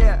yeah.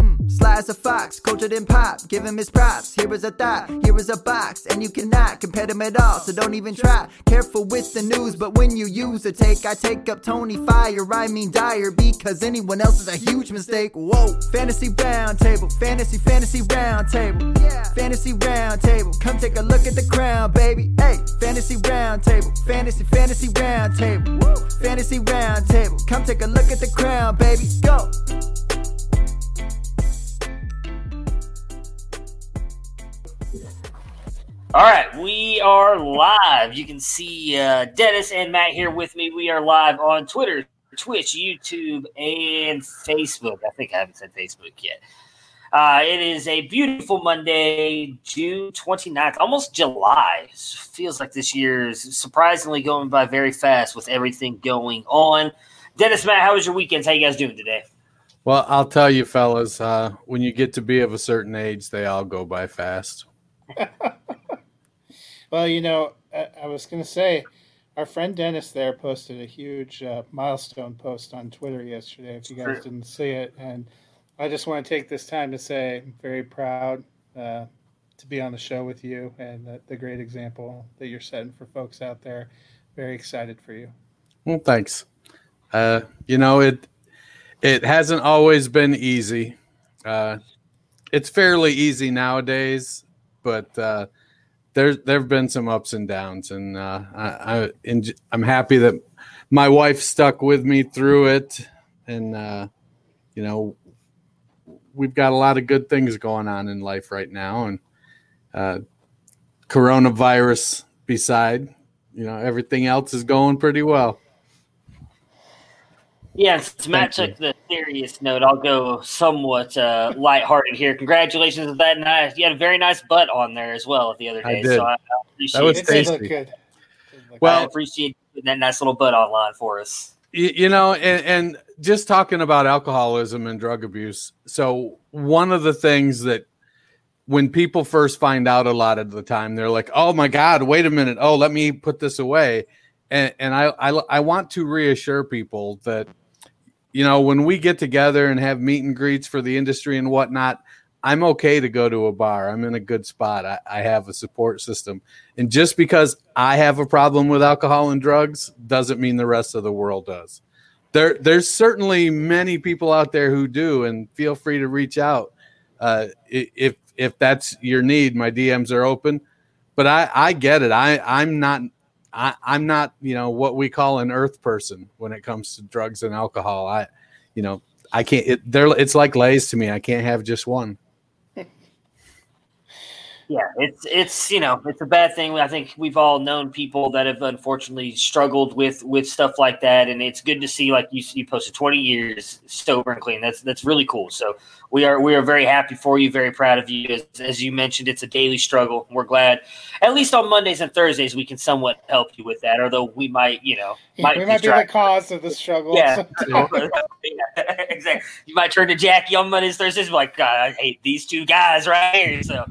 Sly as a fox, cultured in pop, give him his props. Here is a thought, here is a box, and you cannot compare them at all, so don't even try. Careful with the news, but when you use a take, I take up Tony Fire, I mean Dyer, because anyone else is a huge mistake. Whoa, fantasy round table, fantasy round table, yeah. Fantasy round table, come take a look at the crown, baby. Hey, fantasy round table, fantasy round table, woo. Fantasy round table, come take a look at the crown, baby. Go. All right, we are live. You can see Dennis and Matt here with me. We are live on Twitter, Twitch, YouTube, and Facebook. I think I haven't said Facebook yet. It is a beautiful Monday, June 29th, almost July. Feels like this year is surprisingly going by very fast with everything going on. Dennis, Matt, how was your weekends? How you guys doing today? Well, I'll tell you, fellas, when you get to be of a certain age, they all go by fast. Well, you know, I was going to say, our friend Dennis there posted a huge milestone post on Twitter yesterday, if you guys didn't see it. And I just want to take this time to say I'm very proud to be on the show with you and the great example that you're setting for folks out there. Very excited for you. Well, thanks. You know, it hasn't always been easy. It's fairly easy nowadays, but there have been some ups and downs, and I'm happy that my wife stuck with me through it, and you know, we've got a lot of good things going on in life right now, and coronavirus beside, you know, everything else is going pretty well. Yes, yeah, Matt took the serious note. I'll go somewhat lighthearted here. Congratulations on that. Nice. You had a very nice butt on there as well the other day. I did. So I appreciate that. Was tasty. It good. Well, I appreciate that nice little butt online for us. You know, and just talking about alcoholism and drug abuse. So one of the things that when people first find out a lot of the time, they're like, oh, my God, wait a minute. Oh, let me put this away. And I want to reassure people that, you know, when we get together and have meet and greets for the industry and whatnot, I'm okay to go to a bar. I'm in a good spot. I have a support system. And just because I have a problem with alcohol and drugs doesn't mean the rest of the world does. There's certainly many people out there who do, and feel free to reach out. If that's your need, my DMs are open. But I get it. I'm not, you know, what we call an earth person when it comes to drugs and alcohol. I can't. It's like Lay's to me. I can't have just one. Yeah, it's you know, it's a bad thing. I think we've all known people that have unfortunately struggled with stuff like that, and it's good to see, like you posted, 20 years sober and clean. That's really cool. So we are very happy for you, very proud of you. As you mentioned, it's a daily struggle. We're glad, at least on Mondays and Thursdays, we can somewhat help you with that. Although we might, you know, we might be the cause of the struggle. Yeah, yeah, exactly. You might turn to Jackie on Mondays, Thursdays, and be like, God, I hate these two guys right here. So.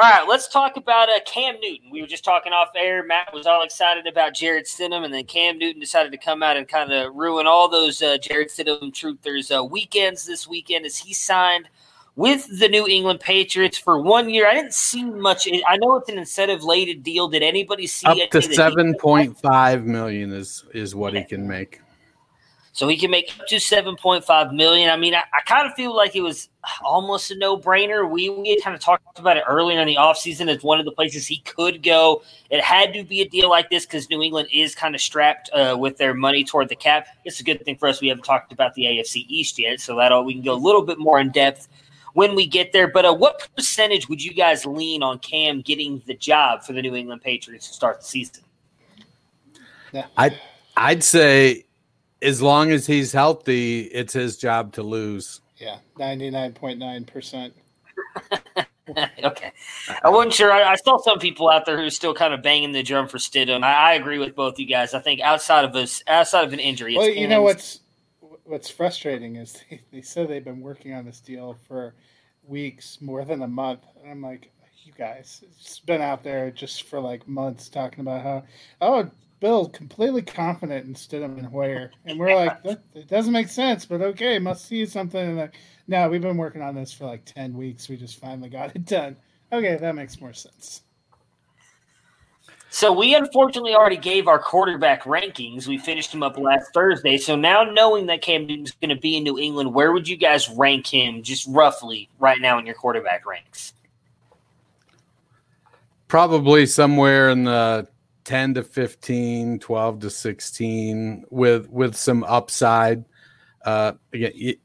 All right, let's talk about Cam Newton. We were just talking off air. Matt was all excited about Jarrett Stidham, and then Cam Newton decided to come out and kind of ruin all those Jarrett Stidham truthers weekends this weekend as he signed with the New England Patriots for 1 year. I didn't see much. I know it's an incentive-laden deal. Did anybody see it? Up to $7.5 million is what he can make. So he can make up to $7.5 million. I mean, I kind of feel like it was almost a no-brainer. We had kind of talked about it earlier in the offseason as one of the places he could go. It had to be a deal like this because New England is kind of strapped with their money toward the cap. It's a good thing for us. We haven't talked about the AFC East yet, so we can go a little bit more in-depth when we get there. But what percentage would you guys lean on Cam getting the job for the New England Patriots to start the season? I'd say – as long as he's healthy, it's his job to lose. Yeah, 99.9%. Okay. I wasn't sure. I saw some people out there who are still kind of banging the drum for Stidham. I agree with both you guys. I think outside of an injury. Well, you know what's frustrating is they said they've been working on this deal for weeks, more than a month. And I'm like, you guys, it's been out there just for like months talking about how, Bill completely confident in Stidham and Hoyer. And we're like, it doesn't make sense, but okay, must see something. And like, no, we've been working on this for like 10 weeks. We just finally got it done. Okay, that makes more sense. So we unfortunately already gave our quarterback rankings. We finished him up last Thursday. So now knowing that Cam Newton's going to be in New England, where would you guys rank him just roughly right now in your quarterback ranks? Probably somewhere in the 10 to 15, 12 to 16 with some upside. He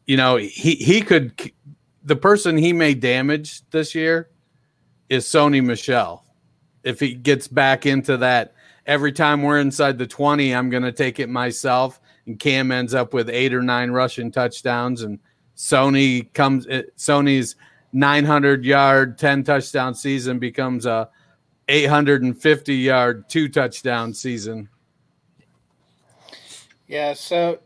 could – the person he may damage this year is Sony Michel. If he gets back into that, every time we're inside the 20, I'm going to take it myself, and Cam ends up with 8 or 9 rushing touchdowns, and Sony's 900-yard, 10-touchdown season becomes a 850-yard, 2-touchdown season. Yeah, so,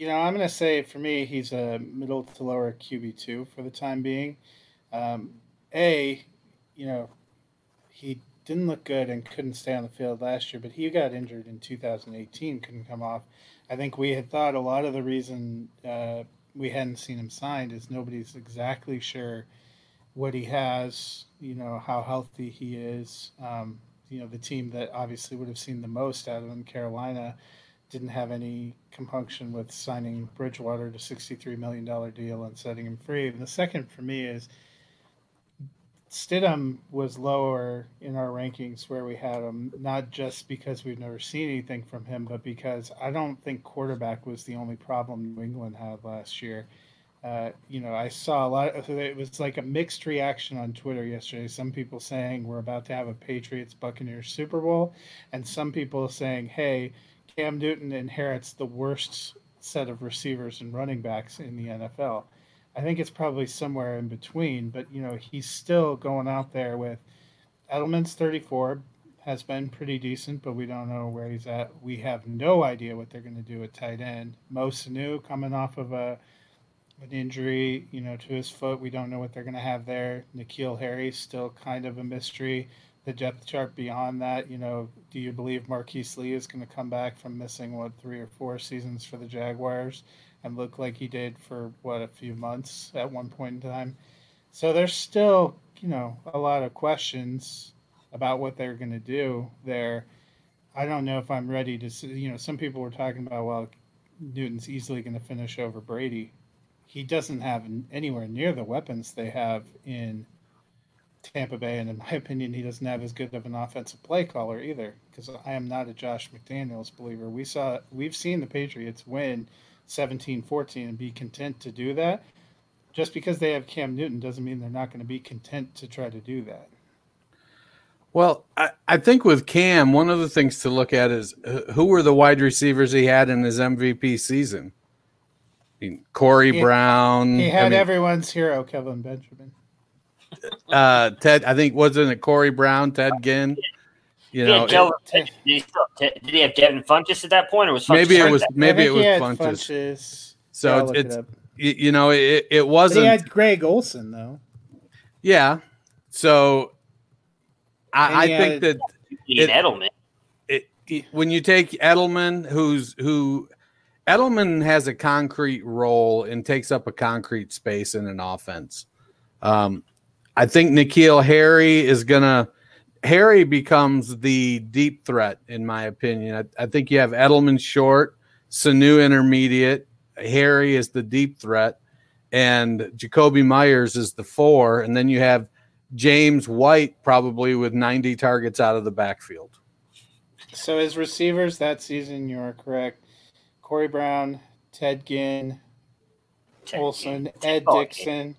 I'm going to say for me, he's a middle to lower QB2 for the time being. He didn't look good and couldn't stay on the field last year, but he got injured in 2018, couldn't come off. I think we had thought a lot of the reason we hadn't seen him signed is nobody's exactly sure what he has, how healthy he is. The team that obviously would have seen the most out of him, Carolina, didn't have any compunction with signing Bridgewater to $63 million deal and setting him free. And the second for me is Stidham was lower in our rankings where we had him, not just because we've never seen anything from him, but because I don't think quarterback was the only problem New England had last year. I saw a lot of it was like a mixed reaction on Twitter yesterday. Some people saying we're about to have a Patriots-Buccaneers Super Bowl, and some people saying, hey, Cam Newton inherits the worst set of receivers and running backs in the NFL. I think it's probably somewhere in between, but, he's still going out there with Edelman's 34, has been pretty decent, but we don't know where he's at. We have no idea what they're going to do at tight end. Mo Sanu coming off of an injury, to his foot. We don't know what they're going to have there. N'Keal Harry, still kind of a mystery. The depth chart beyond that, do you believe Marquise Lee is going to come back from missing, 3 or 4 seasons for the Jaguars and look like he did for, a few months at one point in time? So there's still, a lot of questions about what they're going to do there. I don't know if I'm ready to see, some people were talking about, Newton's easily going to finish over Brady. He doesn't have anywhere near the weapons they have in Tampa Bay, and in my opinion, he doesn't have as good of an offensive play caller either, because I am not a Josh McDaniels believer. We've seen the Patriots win 17-14 and be content to do that. Just because they have Cam Newton doesn't mean they're not going to be content to try to do that. Well, I think with Cam, one of the things to look at is who were the wide receivers he had in his MVP season. Corey Brown. He had everyone's hero, Kevin Benjamin. Ted, I think, wasn't it Corey Brown, Ted Ginn? Did he have Devin Funchess at that point, or was Funchess Funchess? Funchess. So it wasn't. But he had Greg Olsen though. Yeah, so I think that Edelman. When you take Edelman, Edelman has a concrete role and takes up a concrete space in an offense. I think N'Keal Harry becomes the deep threat, in my opinion. I think you have Edelman short, Sanu intermediate, Harry is the deep threat, and Jacoby Myers is the 4, and then you have James White probably with 90 targets out of the backfield. So his receivers that season, you are correct, Corey Brown, Ted Ginn, Olsen, Ed Dixon.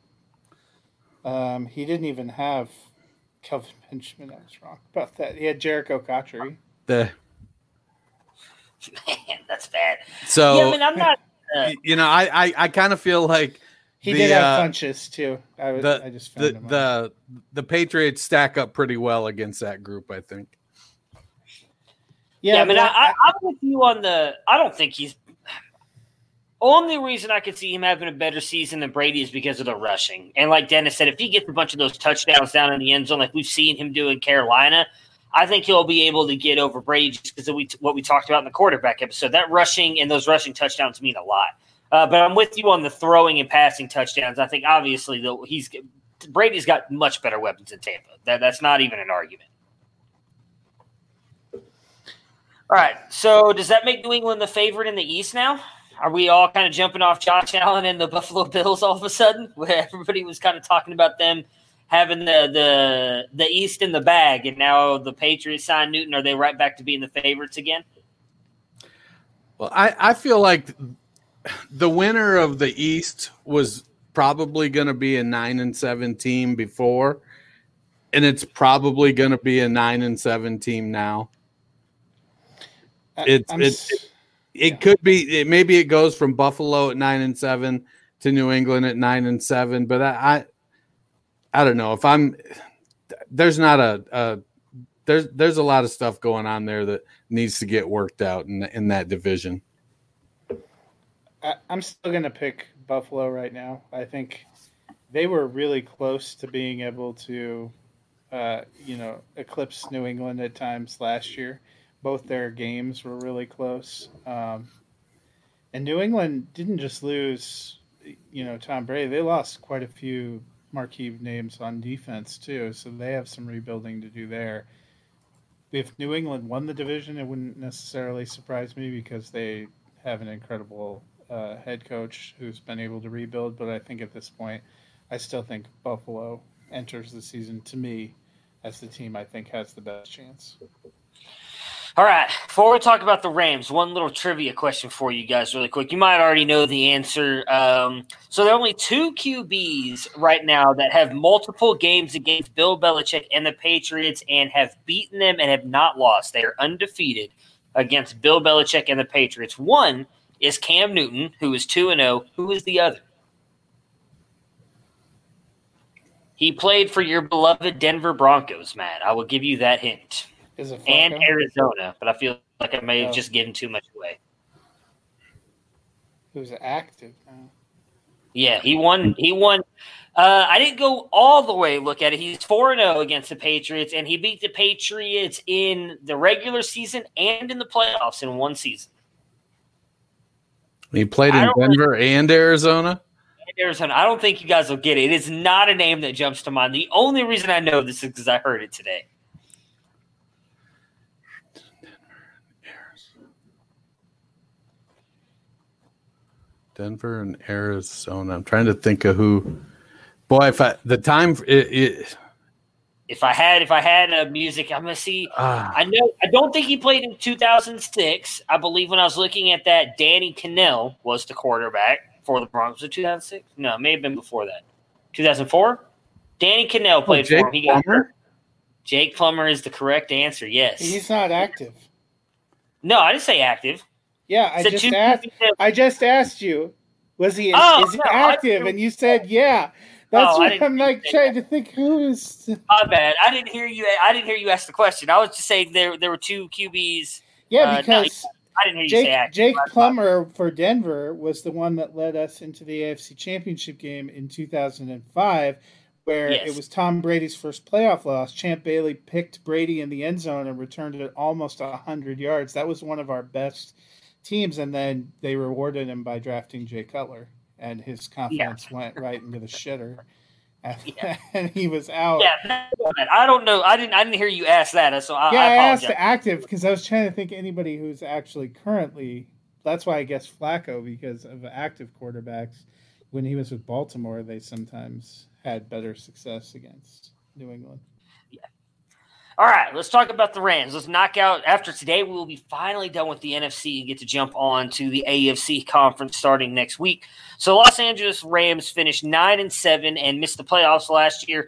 He didn't even have Kelvin Benjamin. I was wrong about that. He had Jericho Cotchery. that's bad. So yeah, I mean, I'm not. You know, I kind of feel like he did have Funchess too. The Patriots stack up pretty well against that group, I think. Yeah, I mean, I'm with you on the. I don't think he's. Only reason I could see him having a better season than Brady is because of the rushing. And like Dennis said, if he gets a bunch of those touchdowns down in the end zone, like we've seen him do in Carolina, I think he'll be able to get over Brady just because of what we talked about in the quarterback episode. That rushing and those rushing touchdowns mean a lot. But I'm with you on the throwing and passing touchdowns. I think obviously Brady's got much better weapons in Tampa. That's not even an argument. All right, so does that make New England the favorite in the East now? Are we all kind of jumping off Josh Allen and the Buffalo Bills all of a sudden? Where everybody was kind of talking about them having the East in the bag, and now the Patriots signed Newton. Are they right back to being the favorites again? Well, I feel like the winner of the East was probably going to be a 9-7 team before, and it's probably going to be a 9-7 team now. It could be. Maybe it goes from Buffalo at 9-7 to New England at 9-7. But I don't know if I'm. There's not there's a lot of stuff going on there that needs to get worked out in that division. I'm still going to pick Buffalo right now. I think they were really close to being able to, eclipse New England at times last year. Both their games were really close. And New England didn't just lose, Tom Brady. They lost quite a few marquee names on defense, too. So they have some rebuilding to do there. If New England won the division, it wouldn't necessarily surprise me because they have an incredible head coach who's been able to rebuild. But I think at this point, I still think Buffalo enters the season, to me, as the team I think has the best chance. All right, before we talk about the Rams, one little trivia question for you guys really quick. You might already know the answer. So there are only two QBs right now that have multiple games against Bill Belichick and the Patriots and have beaten them and have not lost. They are undefeated against Bill Belichick and the Patriots. One is Cam Newton, who is 2-0. Who is the other? He played for your beloved Denver Broncos, Matt. I will give you that hint. And Arizona, but I feel like I may have just given too much away. Who's active now? Yeah, he won. I didn't go all the way look at it. He's 4-0 against the Patriots, and he beat the Patriots in the regular season and in the playoffs in one season. He played in Denver and Arizona? Arizona. I don't think you guys will get it. It is not a name that jumps to mind. The only reason I know this is because I heard it today. Denver and Arizona. I'm trying to think of who. Boy, if I had a music, I'm gonna see. I know. I don't think he played in 2006. I believe when I was looking at that, Danny Cannell was the quarterback for the Broncos in 2006. No, it may have been before that. 2004. Danny Cannell played for him. He got hurt. Jake Plummer is the correct answer. Yes. He's not active. No, I didn't say active. Yeah, I just asked you, is he active? And you said, yeah. That's what I'm like trying to think who is. My bad. I didn't hear you ask the question. I was just saying there were two QBs. Yeah, because I didn't hear you say active. Jake Plummer for Denver was the one that led us into the AFC Championship game in 2005, where it was Tom Brady's first playoff loss. Champ Bailey picked Brady in the end zone and returned it almost 100 yards. That was one of our best teams, and then they rewarded him by drafting Jay Cutler, and his confidence went right into the shitter, and he was out. Yeah, I don't know. I didn't hear you ask that, so I apologize. I asked active because I was trying to think of anybody who's actually currently. That's why I guess Flacco, because of active quarterbacks. When he was with Baltimore, they sometimes had better success against New England. All right, let's talk about the Rams. Let's knock out. After today, we will be finally done with the NFC and get to jump on to the AFC conference starting next week. So Los Angeles Rams finished 9-7 and missed the playoffs last year.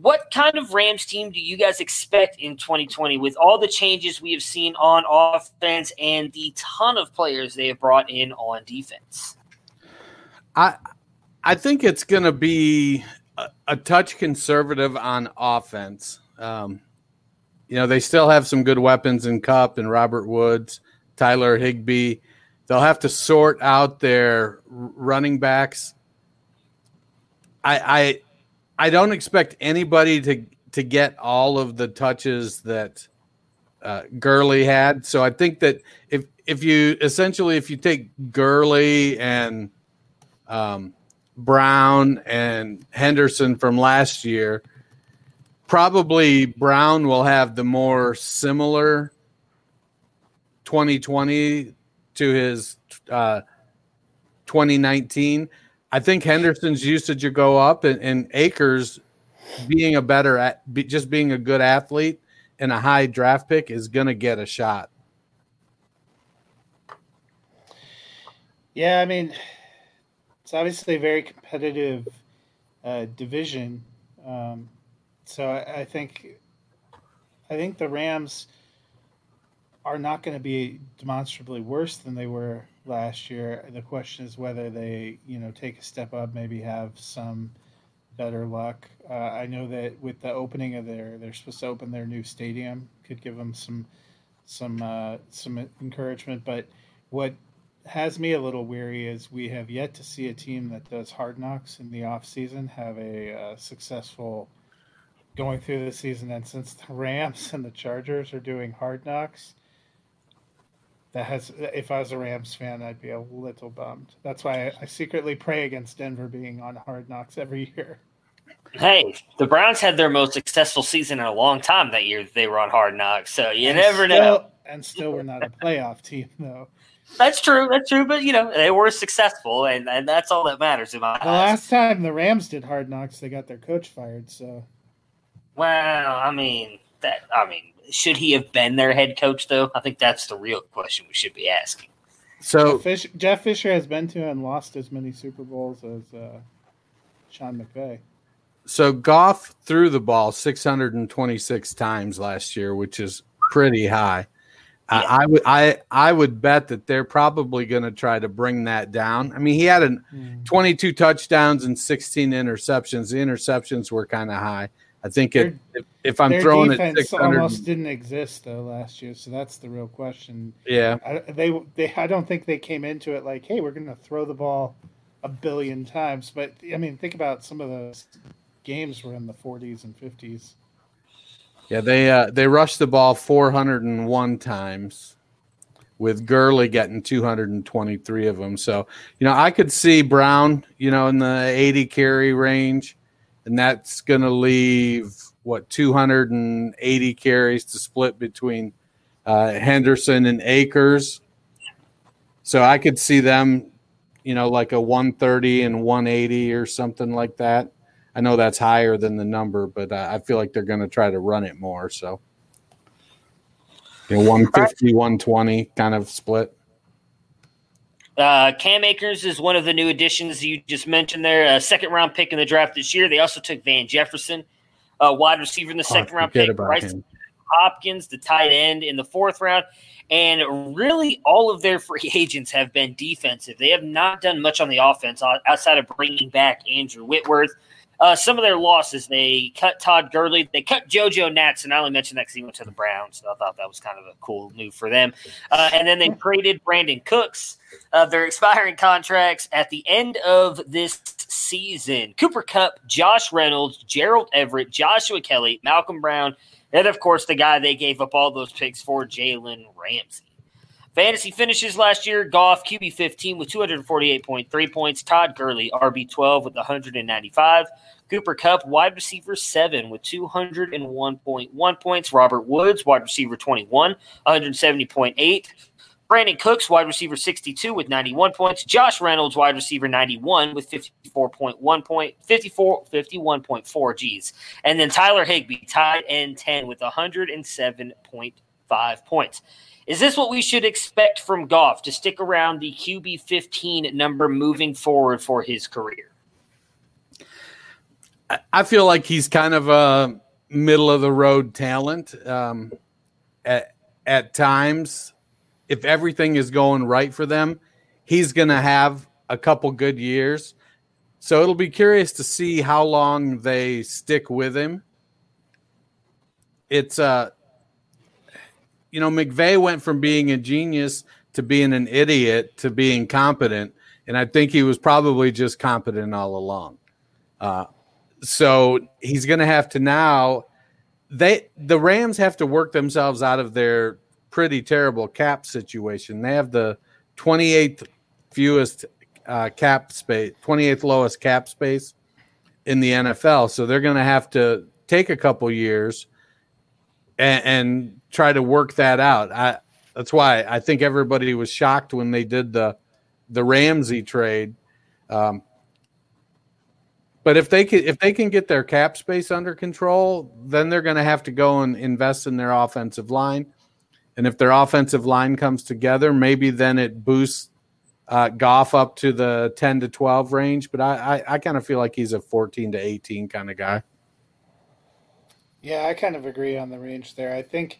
What kind of Rams team do you guys expect in 2020 with all the changes we have seen on offense and the ton of players they have brought in on defense? I think it's going to be a touch conservative on offense. They still have some good weapons in Kupp and Robert Woods, Tyler Higbee. They'll have to sort out their running backs. I don't expect anybody to get all of the touches that Gurley had. So I think that if you take Gurley and Brown and Henderson from last year, probably Brown will have the more similar 2020 to his 2019. I think Henderson's usage will go up, and Akers being just being a good athlete and a high draft pick is going to get a shot. Yeah, I mean, it's obviously a very competitive division, so I think the Rams are not going to be demonstrably worse than they were last year. The question is whether they, take a step up, maybe have some better luck. I know that with the opening of they're supposed to open their new stadium, could give them some encouragement. But what has me a little weary is we have yet to see a team that does hard knocks in the off season have a successful going through the season. And since the Rams and the Chargers are doing hard knocks, if I was a Rams fan, I'd be a little bummed. That's why I secretly pray against Denver being on hard knocks every year. Hey, the Browns had their most successful season in a long time that year. They were on hard knocks, so you never know. And still, we're not a playoff team, though. That's true. But, they were successful, and that's all that matters in my eyes. The last time the Rams did hard knocks, they got their coach fired, so. Well, should he have been their head coach, though? I think that's the real question we should be asking. So Jeff Fisher has been to and lost as many Super Bowls as Sean McVay. So Goff threw the ball 626 times last year, which is pretty high. Yeah. I would bet that they're probably going to try to bring that down. I mean, he had 22 touchdowns and 16 interceptions. The interceptions were kind of high. I think if I'm throwing it, their defense almost didn't exist though last year, so that's the real question. Yeah, I don't think they came into it like, hey, we're going to throw the ball 1 billion times. But I mean, think about some of those games were in the 40s and 50s. Yeah, they rushed the ball 401 times, with Gurley getting 223 of them. So I could see Brown, in the 80 carry range. And that's going to leave, 280 carries to split between Henderson and Akers. So I could see them, like a 130 and 180 or something like that. I know that's higher than the number, but I feel like they're going to try to run it more. So 150, 120 kind of split. Cam Akers is one of the new additions you just mentioned there. Second-round pick in the draft this year. They also took Van Jefferson, wide receiver in the second-round pick. Bryce Hopkins, the tight end in the fourth round. And really all of their free agents have been defensive. They have not done much on the offense outside of bringing back Andrew Whitworth. Some of their losses, they cut Todd Gurley. They cut JoJo Natson. I only mentioned that because he went to the Browns, so I thought that was kind of a cool move for them. And then they traded Brandon Cooks. Their expiring contracts at the end of this season: Cooper Kupp, Josh Reynolds, Gerald Everett, Joshua Kelly, Malcolm Brown, and, of course, the guy they gave up all those picks for, Jalen Ramsey. Fantasy finishes last year: Goff, QB 15 with 248.3 points. Todd Gurley, RB 12 with 195. Cooper Kupp, wide receiver 7 with 201.1 points. Robert Woods, wide receiver 21, 170.8. Brandon Cooks, wide receiver 62 with 91 points. Josh Reynolds, wide receiver 91 with 51.4 Gs. And then Tyler Higbee, tight end 10 with 107.5 points. Is this what we should expect from Goff, to stick around the QB 15 number moving forward for his career? I feel like he's kind of a middle-of-the-road talent at times. If everything is going right for them, he's going to have a couple good years. So it'll be curious to see how long they stick with him. It's, you know, McVay went from being a genius to being an idiot to being competent, and I think he was probably just competent all along. So he's going to have to now – the Rams have to work themselves out of their pretty terrible cap situation. They have the 28th fewest cap space, 28th lowest cap space in the NFL, so they're going to have to take a couple years and try to work that out. That's why I think everybody was shocked when they did the Ramsey trade. But if they can get their cap space under control, then they're going to have to go and invest in their offensive line. And if their offensive line comes together, maybe then it boosts Goff up to the 10 to 12 range. But I kind of feel like he's a 14 to 18 kind of guy. Yeah, I kind of agree on the range there. I think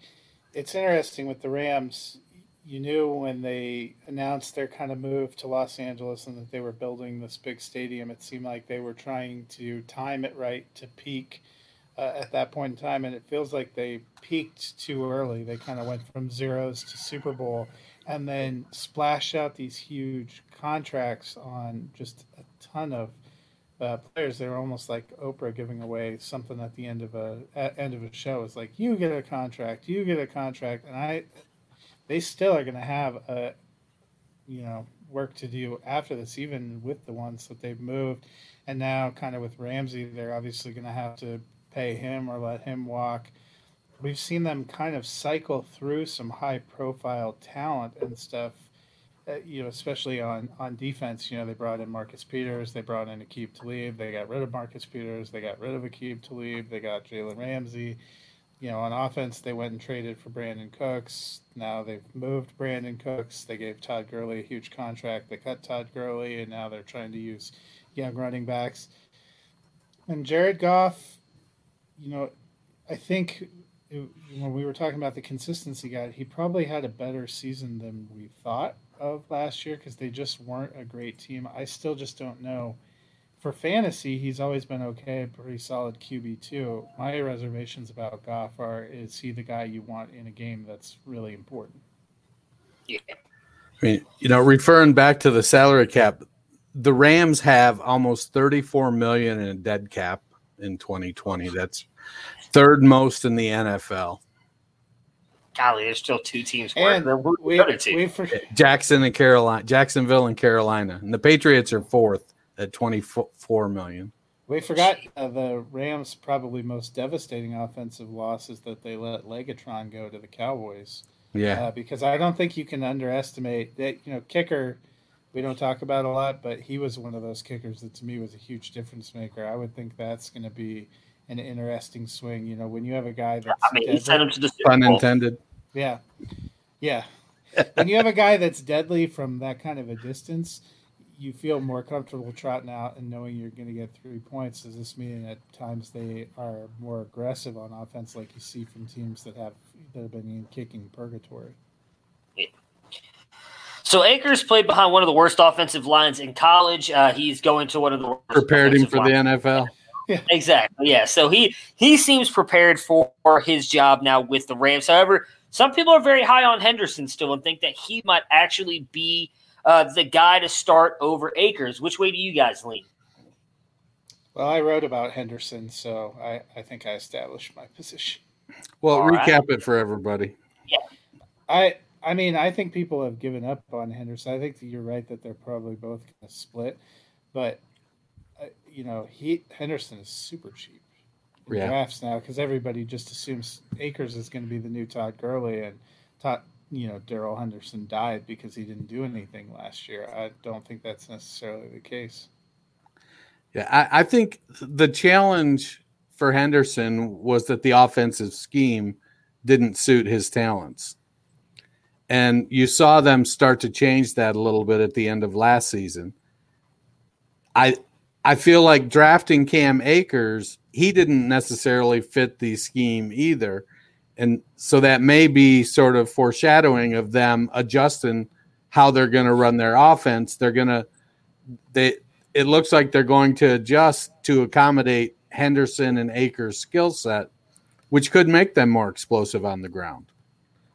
it's interesting with the Rams. You knew when they announced their kind of move to Los Angeles and that they were building this big stadium, it seemed like they were trying to time it right to peak at that point in time. And it feels like they peaked too early. They kind of went from zeros to Super Bowl and then splashed out these huge contracts on just a ton of players. They were almost like Oprah giving away something at the end of a show. It's like, you get a contract, you get a contract. And they still are going to have work to do after this, even with the ones that they've moved. And now kind of with Ramsey, they're obviously going to have to pay him or let him walk. We've seen them kind of cycle through some high-profile talent and stuff, especially on defense. You know, they brought in Marcus Peters. They brought in Aqib Talib. They got rid of Marcus Peters. They got rid of Aqib Talib. They got Jalen Ramsey. You know, on offense, they went and traded for Brandon Cooks. Now they've moved Brandon Cooks. They gave Todd Gurley a huge contract. They cut Todd Gurley, and now they're trying to use young running backs. And Jared Goff, you know, I think when we were talking about the consistency guy, he probably had a better season than we thought of last year because they just weren't a great team. I still just don't know. For fantasy, he's always been okay, pretty solid QB2. My reservations about Goff are, is he the guy you want in a game that's really important? Yeah. I mean, you know, referring back to the salary cap, the Rams have almost $34 million in a dead cap in 2020. That's third most in the NFL. Golly, there's still two teams. And Jacksonville and Carolina. And the Patriots are fourth at $24 million. We forgot the Rams' probably most devastating offensive loss is that they let Legatron go to the Cowboys. Yeah, because I don't think you can underestimate that. You know, kicker, we don't talk about a lot, but he was one of those kickers that to me was a huge difference maker. I would think that's going to be an interesting swing. You know, when you have a guy that's he sent him to the Super Bowl. Pun intended. Yeah, yeah. When you have a guy that's deadly from that kind of a distance, you feel more comfortable trotting out and knowing you're going to get 3 points. Does this mean at times they are more aggressive on offense, like you see from teams that have been in kicking purgatory? Yeah. So Akers played behind one of the worst offensive lines in college. He's going to one of the worst. Prepared him for the NFL. Yeah. Exactly. Yeah. So he seems prepared for his job now with the Rams. However, some people are very high on Henderson still and think that he might actually be the guy to start over Akers. Which way do you guys lean? Well, I wrote about Henderson, so I think I established my position. Well, recap it for everybody. Yeah. I mean, I think people have given up on Henderson. I think that you're right that they're probably both going to split. But, you know, Henderson is super cheap in drafts now because everybody just assumes Akers is going to be the new Todd Gurley, and Darrell Henderson died because he didn't do anything last year. I don't think that's necessarily the case. Yeah, I think the challenge for Henderson was that the offensive scheme didn't suit his talents. And you saw them start to change that a little bit at the end of last season. I I feel like drafting Cam Akers, he didn't necessarily fit the scheme either. And so that may be sort of foreshadowing of them adjusting how they're going to run their offense. It looks like they're going to adjust to accommodate Henderson and Akers' skill set, which could make them more explosive on the ground.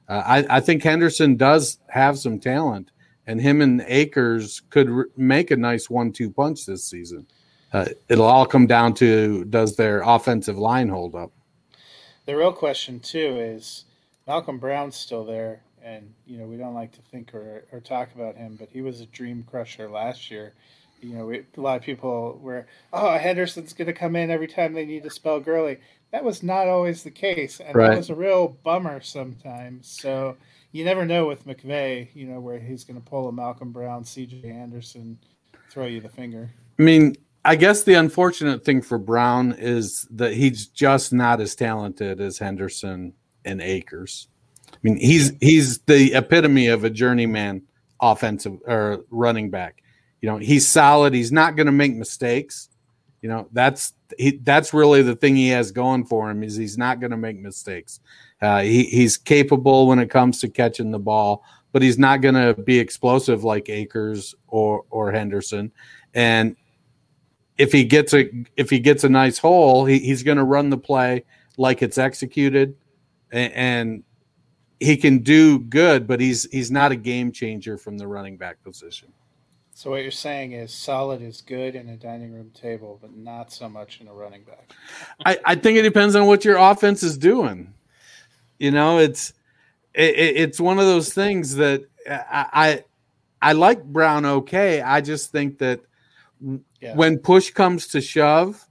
I think Henderson does have some talent, and him and Akers could make a nice 1-2 punch this season. It'll all come down to, does their offensive line hold up? The real question, too, is Malcolm Brown's still there, and we don't like to think or talk about him, but he was a dream crusher last year. A lot of people were, Henderson's going to come in every time they need to spell Gurley. That was not always the case, and That was a real bummer sometimes. So you never know with McVay, where he's going to pull a Malcolm Brown, C.J. Henderson, throw you the finger. I mean, I guess the unfortunate thing for Brown is that he's just not as talented as Henderson and Akers. I mean, he's the epitome of a journeyman offensive or running back. He's solid. He's not going to make mistakes. That's really the thing he has going for him, is he's not going to make mistakes. He's capable when it comes to catching the ball, but he's not going to be explosive like Akers or Henderson. And if he gets a nice hole, he's going to run the play like it's executed, and he can do good, but he's not a game changer from the running back position. So what you're saying is solid is good in a dining room table, but not so much in a running back. I think it depends on what your offense is doing. It's one of those things that I like Brown. Okay. I just think that when push comes to shove,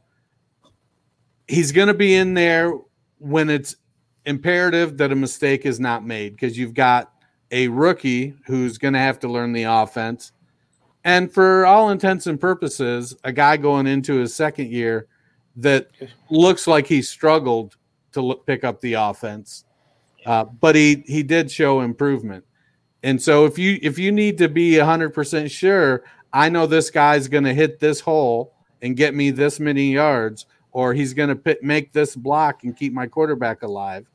he's going to be in there when it's imperative that a mistake is not made, because you've got a rookie who's going to have to learn the offense. And for all intents and purposes, a guy going into his second year that looks like he struggled to pick up the offense, but he did show improvement. And so if you need to be 100% sure, I know this guy's going to hit this hole and get me this many yards, or he's going to make this block and keep my quarterback alive,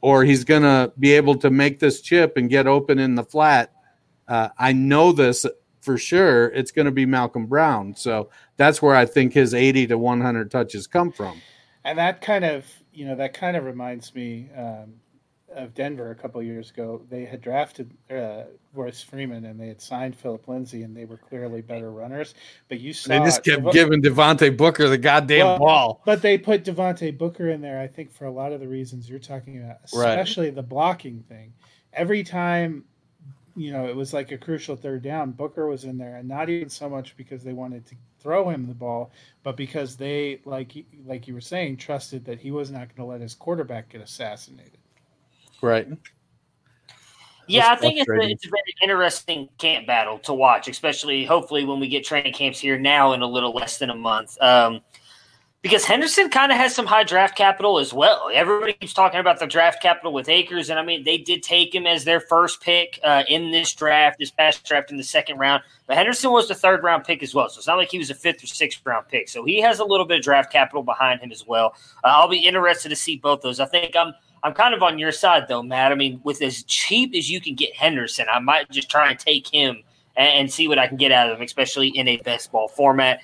or he's going to be able to make this chip and get open in the flat. I know this for sure, it's going to be Malcolm Brown. So that's where I think his 80 to 100 touches come from. And that kind of reminds me of Denver a couple of years ago. They had drafted Royce Freeman, and they had signed Philip Lindsay, and they were clearly better runners. But they just kept giving Devontae Booker the goddamn ball. But they put Devontae Booker in there, I think, for a lot of the reasons you're talking about, especially the blocking thing. Every time it was like a crucial third down, Booker was in there, and not even so much because they wanted to throw him the ball, but because they, like you were saying, trusted that he was not going to let his quarterback get assassinated. Right. Yeah, I think it's a very interesting camp battle to watch, especially hopefully when we get training camps here now in a little less than a month. Because Henderson kind of has some high draft capital as well. Everybody keeps talking about the draft capital with Akers, and, they did take him as their first pick in this draft, this past draft in the second round. But Henderson was the third-round pick as well, so it's not like he was a fifth- or sixth-round pick. So he has a little bit of draft capital behind him as well. I'll be interested to see both those. I think I'm kind of on your side, though, Matt. With as cheap as you can get Henderson, I might just try and take him and see what I can get out of him, especially in a best ball format.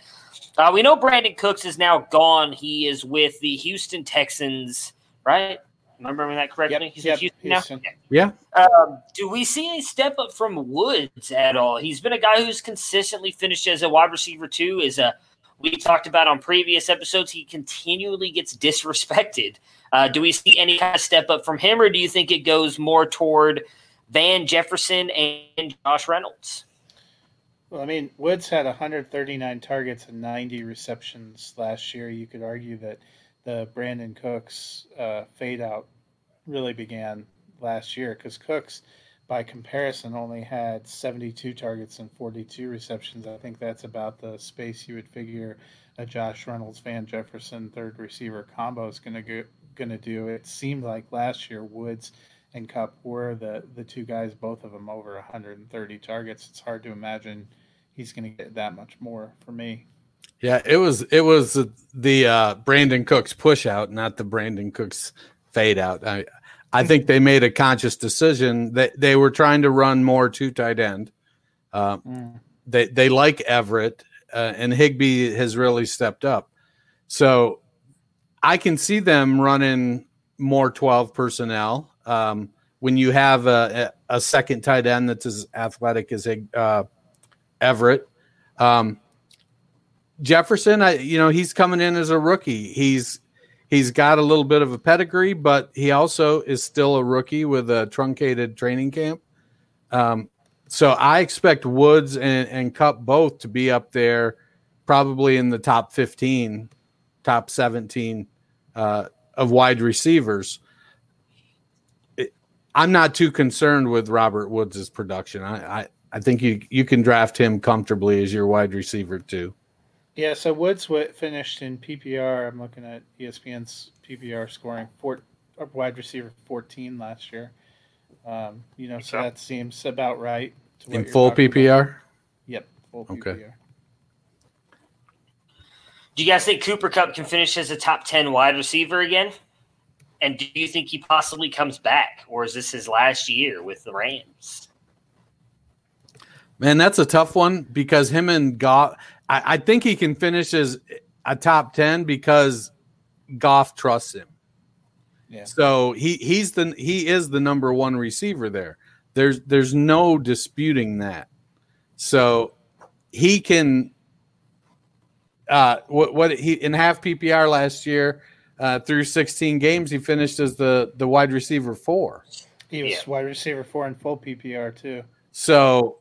We know Brandon Cooks is now gone. He is with the Houston Texans, right? Remembering that correctly? Yep, He's with Houston now? Yeah. Do we see any step up from Woods at all? He's been a guy who's consistently finished as a wide receiver, too. We talked about on previous episodes, he continually gets disrespected. Do we see any kind of step up from him, or do you think it goes more toward Van Jefferson and Josh Reynolds? Well, Woods had 139 targets and 90 receptions last year. You could argue that the Brandon Cooks fade-out really began last year, because Cooks, by comparison, only had 72 targets and 42 receptions. I think that's about the space you would figure a Josh Reynolds, Van Jefferson, third receiver combo is going to do. It seemed like last year Woods and Kupp were the two guys, both of them over 130 targets. It's hard to imagine he's going to get that much more for me. Yeah, it was the Brandon Cooks push out, not the Brandon Cooks fade out. I think they made a conscious decision that they were trying to run more to tight end. They like Everett and Higbee has really stepped up. So I can see them running more 12 personnel. When you have a second tight end that's as athletic as Everett, Jefferson, he's coming in as a rookie. He's got a little bit of a pedigree, but he also is still a rookie with a truncated training camp. So I expect Woods and Kupp both to be up there, probably in the top 15, top 17 of wide receivers. I'm not too concerned with Robert Woods' production. I think you can draft him comfortably as your wide receiver too. Yeah, so Woods finished in PPR. I'm looking at ESPN's PPR scoring wide receiver 14 last year. So that seems about right. To in full PPR? About. Yep, full okay. PPR. Do you guys think Cooper Kupp can finish as a top 10 wide receiver again? And do you think he possibly comes back, or is this his last year with the Rams? Man, that's a tough one because him and Goff – I think he can finish as a top 10 because Goff trusts him. Yeah. So he is the number one receiver there. There's no disputing that. So he can he in half PPR last year through 16 games he finished as the wide receiver 4. He was wide receiver 4 in full PPR too. So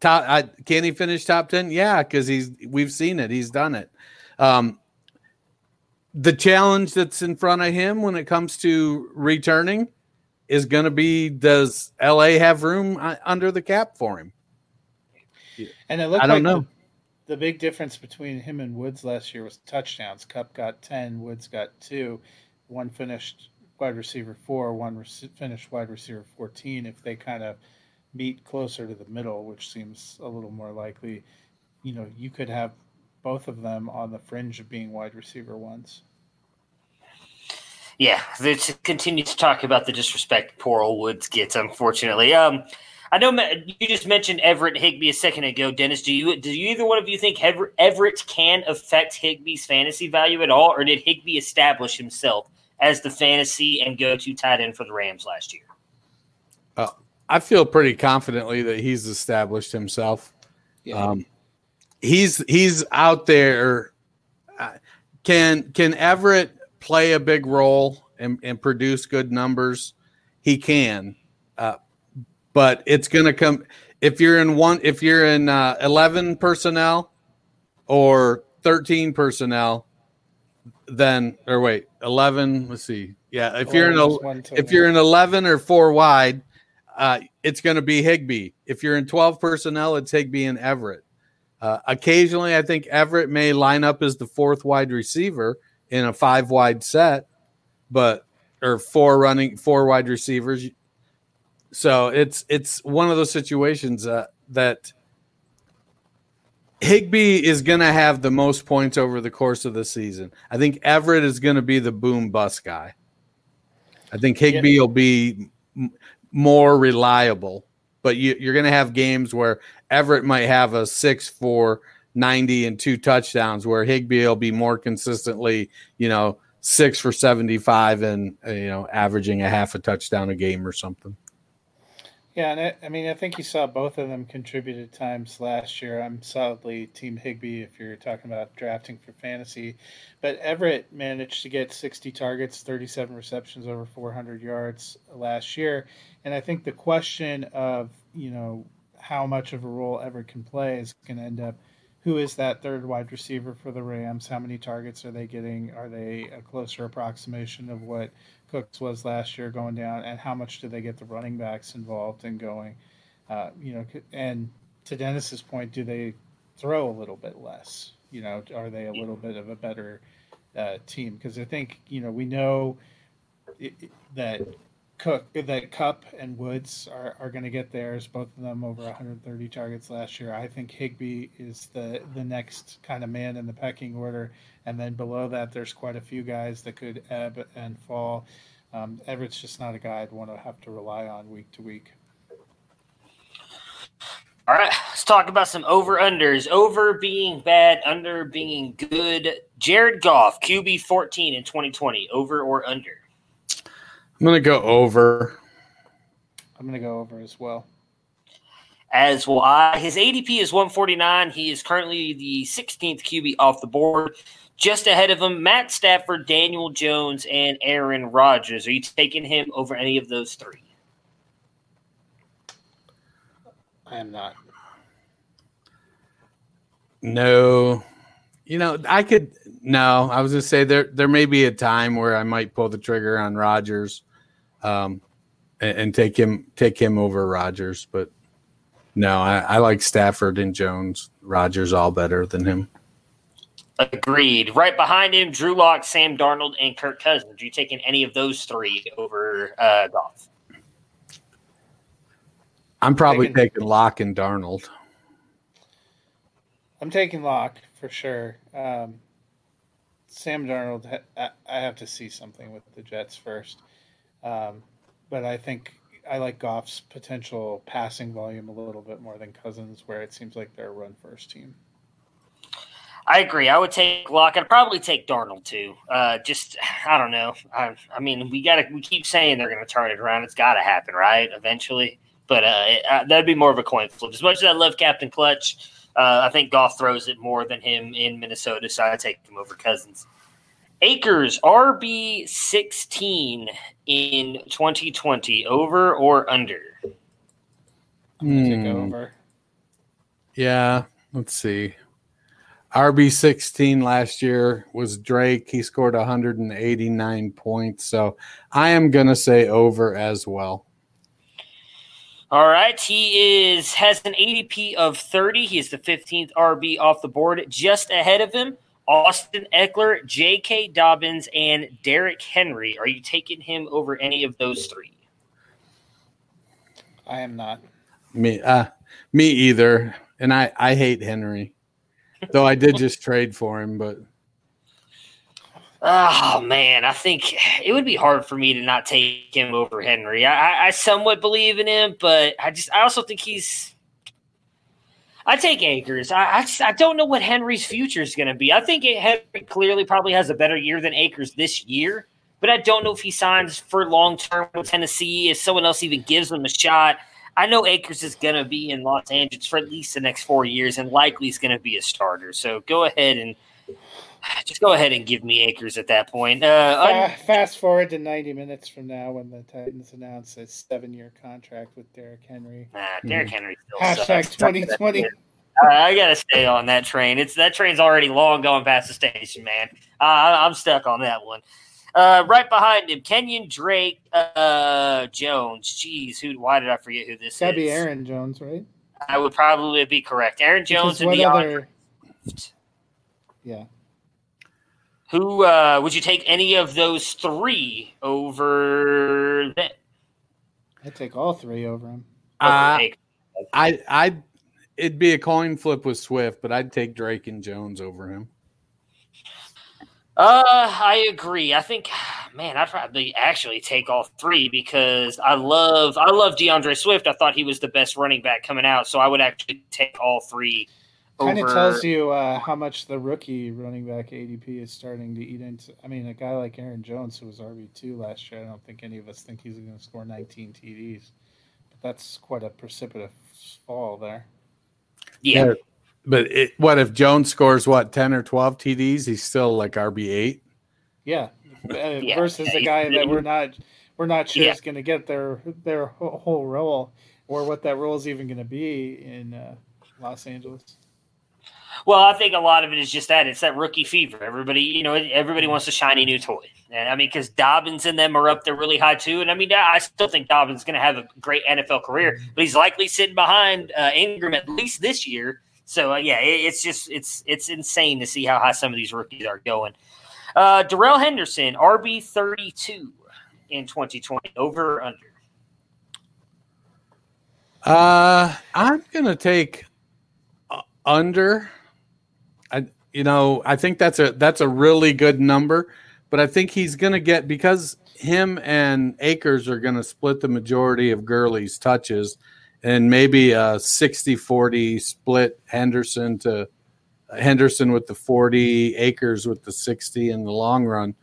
can he finish top 10? Yeah, because we've seen it. He's done it. The challenge that's in front of him when it comes to returning is going to be, does L.A. have room under the cap for him? And it looked I don't like know. The big difference between him and Woods last year was touchdowns. Kupp got 10, Woods got 2. One finished wide receiver 4, one finished wide receiver 14. If they kind of meet closer to the middle, which seems a little more likely, you could have both of them on the fringe of being wide receiver ones. Yeah, they continue to talk about the disrespect poor old Woods gets, unfortunately. I know you just mentioned Everett and Higbee a second ago, Dennis. Do you either one of you think Everett can affect Higbee's fantasy value at all, or did Higbee establish himself as the fantasy and go-to tight end for the Rams last year? I feel pretty confidently that he's established himself. Yeah. He's out there. Can Everett play a big role and produce good numbers? He can, but it's going to come if you're in 11 personnel or 13 personnel. Then 11. Let's see. Yeah, if you're in 11 or 4 wide. It's going to be Higbee. If you're in 12 personnel, it's Higbee and Everett. Occasionally, I think Everett may line up as the 4th wide receiver in a 5 wide set, or 4 wide receivers. So it's one of those situations that Higbee is going to have the most points over the course of the season. I think Everett is going to be the boom bust guy. I think Higbee will be more reliable, but you're going to have games where Everett might have a 6 for 90 and 2 touchdowns, where Higbee will be more consistently, 6 for 75 and averaging a half a touchdown a game or something. Yeah, and I think you saw both of them contribute at times last year. I'm solidly Team Higbee if you're talking about drafting for fantasy. But Everett managed to get 60 targets, 37 receptions, over 400 yards last year. And I think the question of, how much of a role Everett can play is going to end up, who is that 3rd wide receiver for the Rams? How many targets are they getting? Are they a closer approximation of what Cooks was last year going down, and how much do they get the running backs involved in going? And to Dennis's point, do they throw a little bit less? Are they a little bit of a better team? Because I think we know that Kupp and Woods are going to get theirs. Both of them over 130 targets last year. I think Higbee is the next kind of man in the pecking order. And then below that, there's quite a few guys that could ebb and fall. Everett's just not a guy I'd want to have to rely on week to week. All right, let's talk about some over-unders. Over being bad, under being good. Jared Goff, QB 14 in 2020, over or under? I'm going to go over. I'm going to go over as well. As will I. His ADP is 149. He is currently the 16th QB off the board. Just ahead of him, Matt Stafford, Daniel Jones, and Aaron Rodgers. Are you taking him over any of those three? I am not. No. You know, I could – no, I was going to say there may be a time where I might pull the trigger on Rodgers and take him over Rodgers. But, no, I like Stafford and Jones. Rodgers all better than him. Agreed. Right behind him, Drew Lock, Sam Darnold, and Kirk Cousins. Are you taking any of those three over Goff? I'm probably taking Lock and Darnold. I'm taking Lock for sure. Sam Darnold, I have to see something with the Jets first. But I think I like Goff's potential passing volume a little bit more than Cousins, where it seems like they're a run-first team. I agree. I would take Lock. I'd probably take Darnold too. I don't know. I mean, we keep saying they're going to turn it around. It's got to happen, right, eventually. But that'd be more of a coin flip. As much as I love Captain Clutch, I think Goff throws it more than him in Minnesota, so I take him over Cousins. Akers, RB 16 in 2020, over or under? I'm going to take over. Yeah, let's see. RB 16 last year was Drake. He scored 189 points, so I am going to say over as well. All right, he has an ADP of 30. He is the 15th RB off the board. Just ahead of him, Austin Eckler, J.K. Dobbins, and Derrick Henry. Are you taking him over any of those three? I am not. Me either, and I hate Henry, though I did just trade for him, but – oh, man, I think it would be hard for me to not take him over Henry. I somewhat believe in him, but I also think I take Akers. I don't know what Henry's future is going to be. I think Henry clearly probably has a better year than Akers this year, but I don't know if he signs for long-term with Tennessee, if someone else even gives him a shot. I know Akers is going to be in Los Angeles for at least the next 4 years and likely is going to be a starter. So go ahead and give me Akers at that point. Fast forward to 90 minutes from now when the Titans announce a 7-year contract with Derrick Henry. Derrick Henry still sucks. # 2020. I got to stay on that train. That train's already long gone past the station, man. I'm stuck on that one. Right behind him, Kenyon Drake, Jones. Jeez, why did I forget who this is? That'd be Aaron Jones, right? I would probably be correct. Aaron Jones and DeAndre. Yeah. Who would you take any of those three over them? I'd take all three over him. It'd be a coin flip with Swift, but I'd take Drake and Jones over him. I agree. I think, man, I'd probably actually take all three because I love DeAndre Swift. I thought he was the best running back coming out, so I would actually take all three. Kind of tells you how much the rookie running back ADP is starting to eat into. I mean, a guy like Aaron Jones, who was RB2 last year, I don't think any of us think he's going to score 19 TDs. But that's quite a precipitous fall there. Yeah. But what if Jones scores, 10 or 12 TDs? He's still like RB8? Yeah. Versus a guy that we're not sure is going to get their whole role or what that role is even going to be in Los Angeles. Well, I think a lot of it is just that. It's that rookie fever. Everybody wants a shiny new toy. And I mean, because Dobbins and them are up there really high too. And I mean, I still think Dobbins is going to have a great NFL career, but he's likely sitting behind Ingram at least this year. So it's insane to see how high some of these rookies are going. Darrell Henderson, RB 32. in 2020? Over or under? I'm going to take under. I think that's a really good number, but I think he's going to get, because him and Akers are going to split the majority of Gurley's touches, and maybe a 60-40 split, Henderson with the 40, Akers with the 60 in the long run.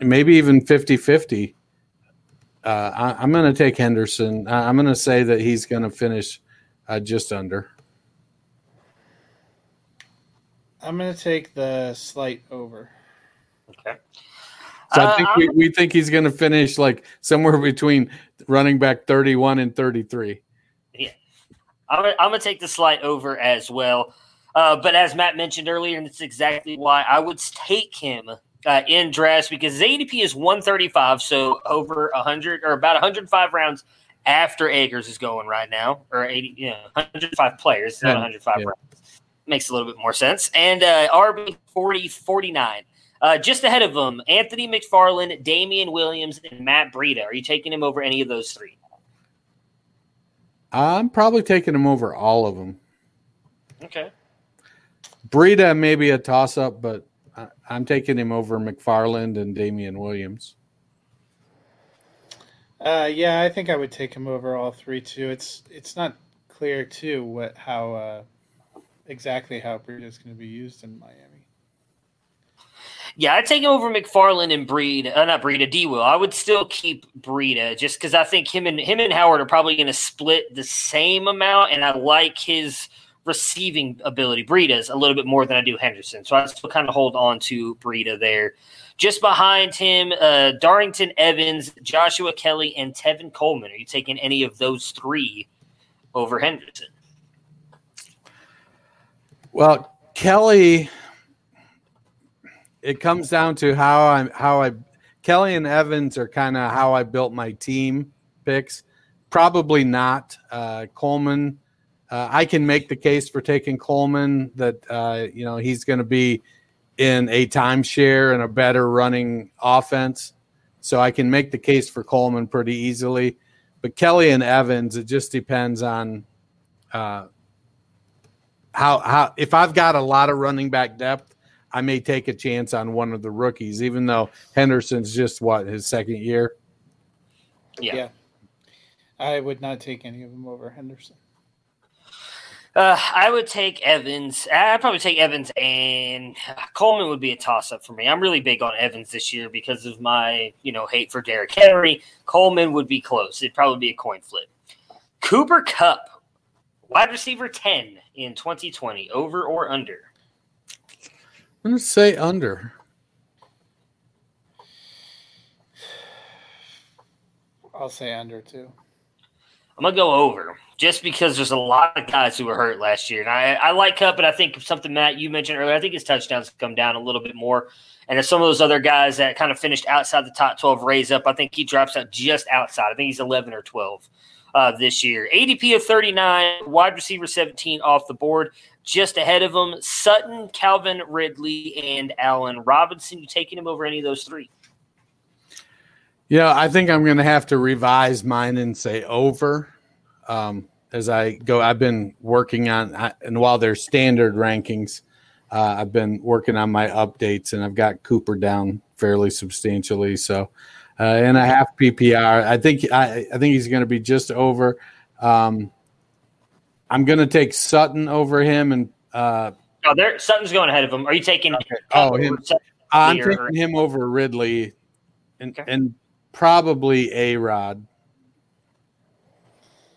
Maybe even 50-50. I'm going to take Henderson. I'm going to say that he's going to finish just under. I'm going to take the slight over. Okay. So I think we think he's going to finish like somewhere between running back 31 and 33. Yeah. I'm going to take the slight over as well. But as Matt mentioned earlier, and it's exactly why I would take him in drafts, because his ADP is 135, so over 100 or about 105 rounds after Akers is going right now, or 105 players, not 105 rounds. Makes a little bit more sense. And RB 40-49. Just ahead of him, Anthony McFarland, Damian Williams, and Matt Breida. Are you taking him over any of those three? I'm probably taking him over all of them. Okay. Breida may be a toss-up, but I'm taking him over McFarland and Damian Williams. Yeah, I think I would take him over all three, too. It's not clear, too, exactly how Breida is going to be used in Miami. Yeah, I'd take him over McFarland and D-Will. I would still keep Breida just because I think him and Howard are probably going to split the same amount, and I like his receiving ability. Breida's a little bit more than I do Henderson, so I still kind of hold on to Breida there. Just behind him, Darrington Evans, Joshua Kelly, and Tevin Coleman. Are you taking any of those three over Henderson? Well, Kelly... It comes down to how I Kelly and Evans are kind of how I built my team picks. Probably not Coleman. I can make the case for taking Coleman that he's going to be in a timeshare and a better running offense, so I can make the case for Coleman pretty easily. But Kelly and Evans, it just depends on how if I've got a lot of running back depth. I may take a chance on one of the rookies, even though Henderson's just, his second year? Yeah. I would not take any of them over Henderson. I would take Evans. I'd probably take Evans, and Coleman would be a toss-up for me. I'm really big on Evans this year because of my, hate for Derrick Henry. Coleman would be close. It'd probably be a coin flip. Cooper Kupp, wide receiver 10 in 2020, over or under? I'm going to say under. I'll say under, too. I'm going to go over, just because there's a lot of guys who were hurt last year. And I like Kupp, but I think something, Matt, you mentioned earlier, I think his touchdowns come down a little bit more. And if some of those other guys that kind of finished outside the top 12 raise up, I think he drops out just outside. I think he's 11 or 12 this year. ADP of 39, wide receiver 17 off the board. Just ahead of him, Sutton, Calvin Ridley, and Allen Robinson. You taking him over any of those three? Yeah, I think I'm going to have to revise mine and say over. As I go, I've been working on, and while they're standard rankings, I've been working on my updates, and I've got Cooper down fairly substantially. So, in a half PPR, I think he's going to be just over. I'm going to take Sutton over him. And Sutton's going ahead of him. Are you taking him over Ridley and probably A-Rob?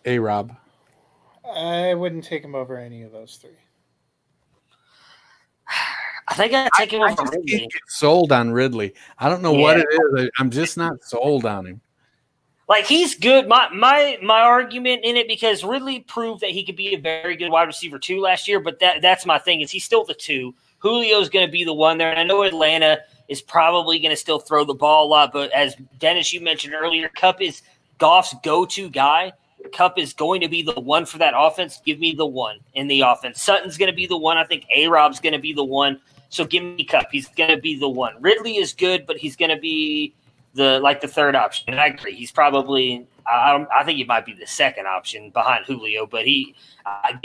I wouldn't take him over any of those three. I think I'd take him over Ridley. I can't get sold on Ridley. I don't know what it is. I'm just not sold on him. Like, he's good. My argument in it, because Ridley proved that he could be a very good wide receiver too last year, but that's my thing, is he's still the two. Julio's going to be the one there, and I know Atlanta is probably going to still throw the ball a lot, but as Dennis, you mentioned earlier, Kupp is Goff's go-to guy. Kupp is going to be the one for that offense. Give me the one in the offense. Sutton's going to be the one. I think A-Rob's going to be the one, so give me Kupp. He's going to be the one. Ridley is good, but he's going to be – the third option. And I agree. He's probably I think he might be the second option behind Julio, but give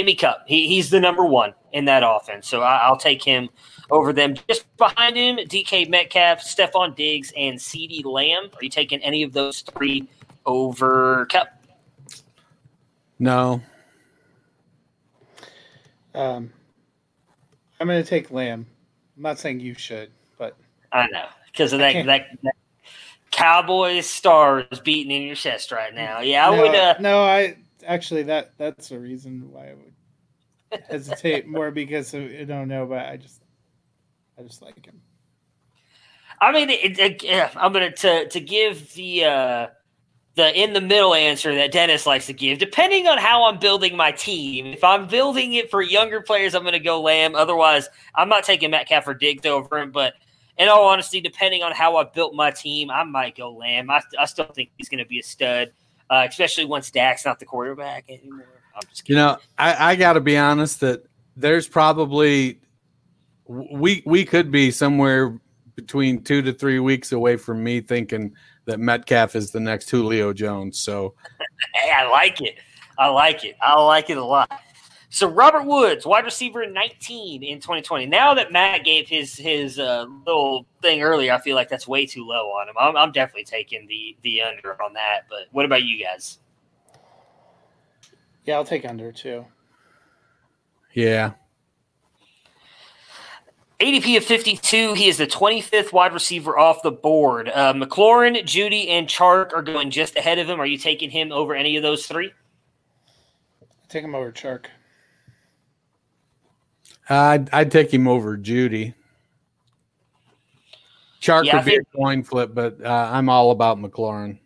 me Kupp. He's the number one in that offense, so I'll take him over them. Just behind him, DK Metcalf, Stephon Diggs, and CeeDee Lamb. Are you taking any of those three over Kupp? No. I'm going to take Lamb. I'm not saying you should, but I know because of that Cowboys star is beating in your chest right now. Yeah, I would. No, I actually that's the reason why I would hesitate more because I don't know, but I just like him. I mean, I'm going to give the in the middle answer that Dennis likes to give, depending on how I'm building my team. If I'm building it for younger players, I'm going to go Lamb. Otherwise, I'm not taking Metcalf or Diggs over him. But in all honesty, depending on how I built my team, I might go Lamb. I still think he's going to be a stud, especially once Dak's not the quarterback anymore. I'm just kidding. You know, I got to be honest that there's probably we could be somewhere between 2 to 3 weeks away from me thinking that Metcalf is the next Julio Jones. So, hey, I like it. I like it a lot. So Robert Woods, wide receiver 19 in 2020. Now that Matt gave his little thing earlier, I feel like that's way too low on him. I'm definitely taking the under on that. But what about you guys? Yeah, I'll take under too. Yeah. ADP of 52, he is the 25th wide receiver off the board. McLaurin, Judy, and Chark are going just ahead of him. Are you taking him over any of those three? I'd take him over Chark. I'd take him over Judy. Chark would be a coin flip, but I'm all about McLaurin.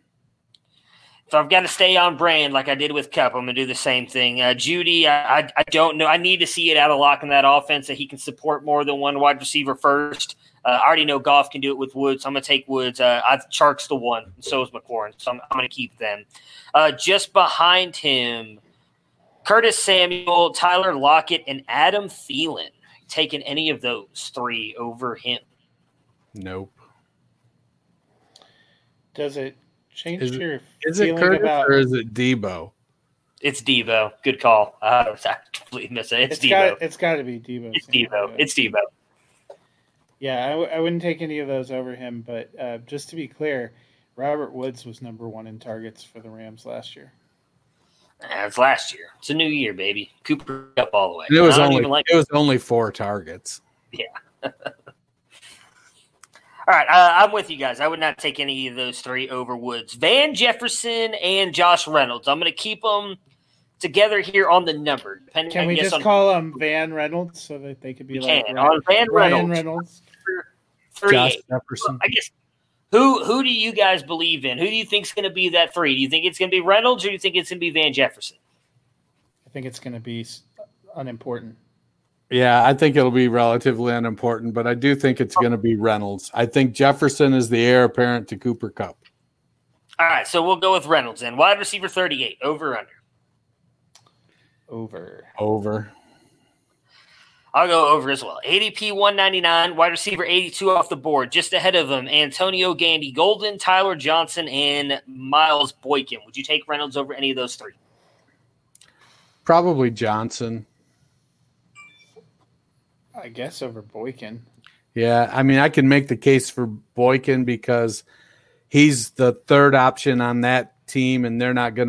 So I've got to stay on brand like I did with Kupp. I'm going to do the same thing. Judy, I don't know. I need to see it out of Lock in that offense that he can support more than one wide receiver first. I already know Goff can do it with Woods, so I'm going to take Woods. Chark's the one, and so is McLaurin, so I'm going to keep them. Just behind him, Curtis Samuel, Tyler Lockett, and Adam Thielen. Taking any of those three over him? Nope. Does it change your feeling Curtis about, or is it Debo? It's Debo. Good call. I completely missed it. It's Debo. It's got to be Debo. It's Debo. It's Debo. Yeah, I wouldn't take any of those over him, but just to be clear, Robert Woods was number one in targets for the Rams last year. That's last year. It's a new year, baby. Cooper up all the way. And it was only four targets. Yeah. All right, I'm with you guys. I would not take any of those three over Woods. Van Jefferson and Josh Reynolds. I'm going to keep them together here on the number. Call them Van Reynolds so that they could be Van Reynolds. Josh Jefferson. I guess. Who do you guys believe in? Who do you think's going to be that three? Do you think it's going to be Reynolds or do you think it's going to be Van Jefferson? I think it's going to be unimportant. Yeah, I think it'll be relatively unimportant, but I do think it's going to be Reynolds. I think Jefferson is the heir apparent to Cooper Kupp. All right, so we'll go with Reynolds then. Wide receiver 38, over or under? Over. I'll go over as well. ADP 199, wide receiver 82 off the board. Just ahead of him, Antonio Gandy-Golden, Tyler Johnson, and Miles Boykin. Would you take Reynolds over any of those three? Probably Johnson. I guess over Boykin. Yeah, I mean, I can make the case for Boykin because he's the third option on that team, and they're probably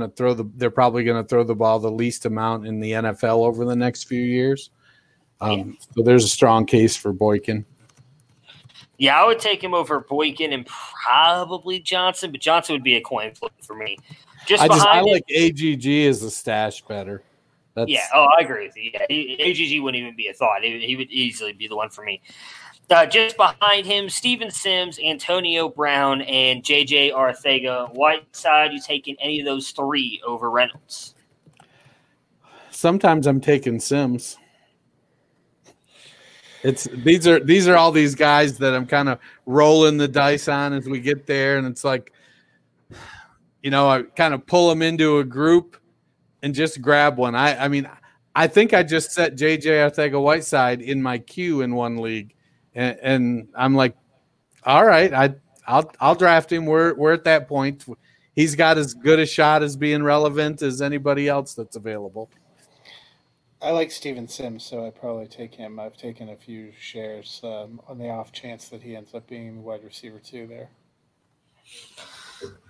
going to throw the ball the least amount in the NFL over the next few years. So there's a strong case for Boykin. Yeah, I would take him over Boykin and probably Johnson, but Johnson would be a coin flip for me. I like AGG as a stash better. I agree with you. Yeah, AGG wouldn't even be a thought. He would easily be the one for me. Just behind him, Steven Sims, Antonio Brown, and J.J. Arcega. Whiteside, you taking any of those three over Reynolds? Sometimes I'm taking Sims. These are all these guys that I'm kind of rolling the dice on as we get there, and it's like, you know, I kind of pull them into a group and just grab one. I mean, I think I just set J.J. Arcega-Whiteside in my queue in one league, and I'm like, all right, I I'll draft him. We're at that point. He's got as good a shot as being relevant as anybody else that's available. I like Steven Sims, so I probably take him. I've taken a few shares on the off chance that he ends up being wide receiver too there.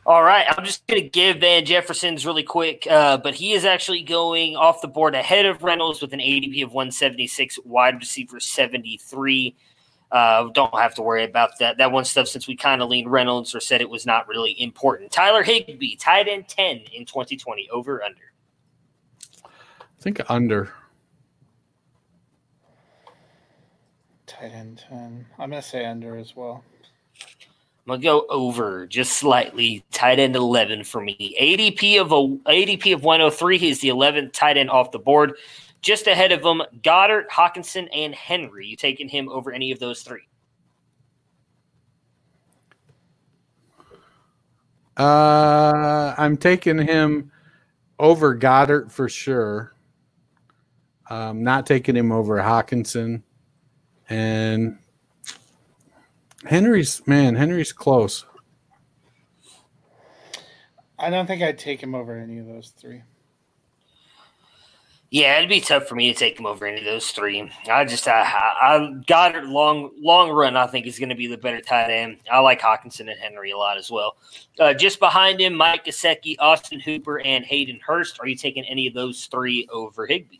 All right, I'm just going to give Van Jefferson's really quick, but he is actually going off the board ahead of Reynolds with an ADP of 176, wide receiver 73. Don't have to worry about that one stuff since we kind of leaned Reynolds or said it was not really important. Tyler Higbee, tight end 10 in 2020, over, under. I think under. Tight end 10. I'm going to say under as well. I'm going to go over just slightly. Tight end 11 for me. ADP of 103. He's the 11th tight end off the board. Just ahead of him, Goddard, Hawkinson, and Henry. You taking him over any of those three? I'm taking him over Goddard for sure. Not taking him over Hawkinson. And Henry's close. I don't think I'd take him over any of those three. Yeah, it'd be tough for me to take him over any of those three. I Goddard long run, I think, is going to be the better tight end. I like Hawkinson and Henry a lot as well. Just behind him, Mike Gesicki, Austin Hooper, and Hayden Hurst. Are you taking any of those three over Higbee?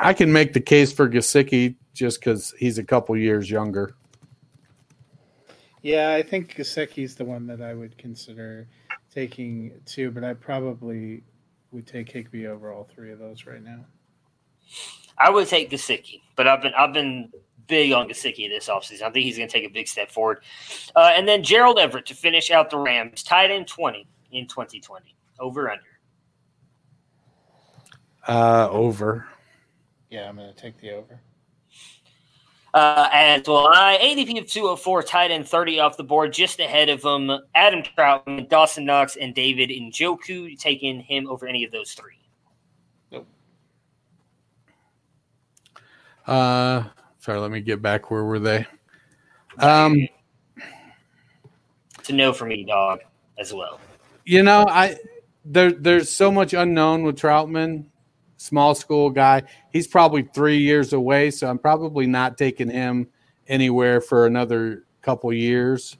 I can make the case for Gesicki just because he's a couple years younger. Yeah, I think Gesicki's the one that I would consider taking too, but I probably would take Higbee over all three of those right now. I would take Gesicki, but I've been big on Gesicki this offseason. I think he's going to take a big step forward. And then Gerald Everett to finish out the Rams, tight end 20 in 2020, over under. Over. Yeah, I'm going to take the over. As well, ADP of 204, tight end 30 off the board. Just ahead of him, Adam Troutman, Dawson Knox, and David Njoku. Taking him over any of those three? Nope. Sorry, let me get back. Where were they? It's a no for me, dog, as well. You know, there's so much unknown with Troutman. Small school guy. He's probably 3 years away, so I'm probably not taking him anywhere for another couple years.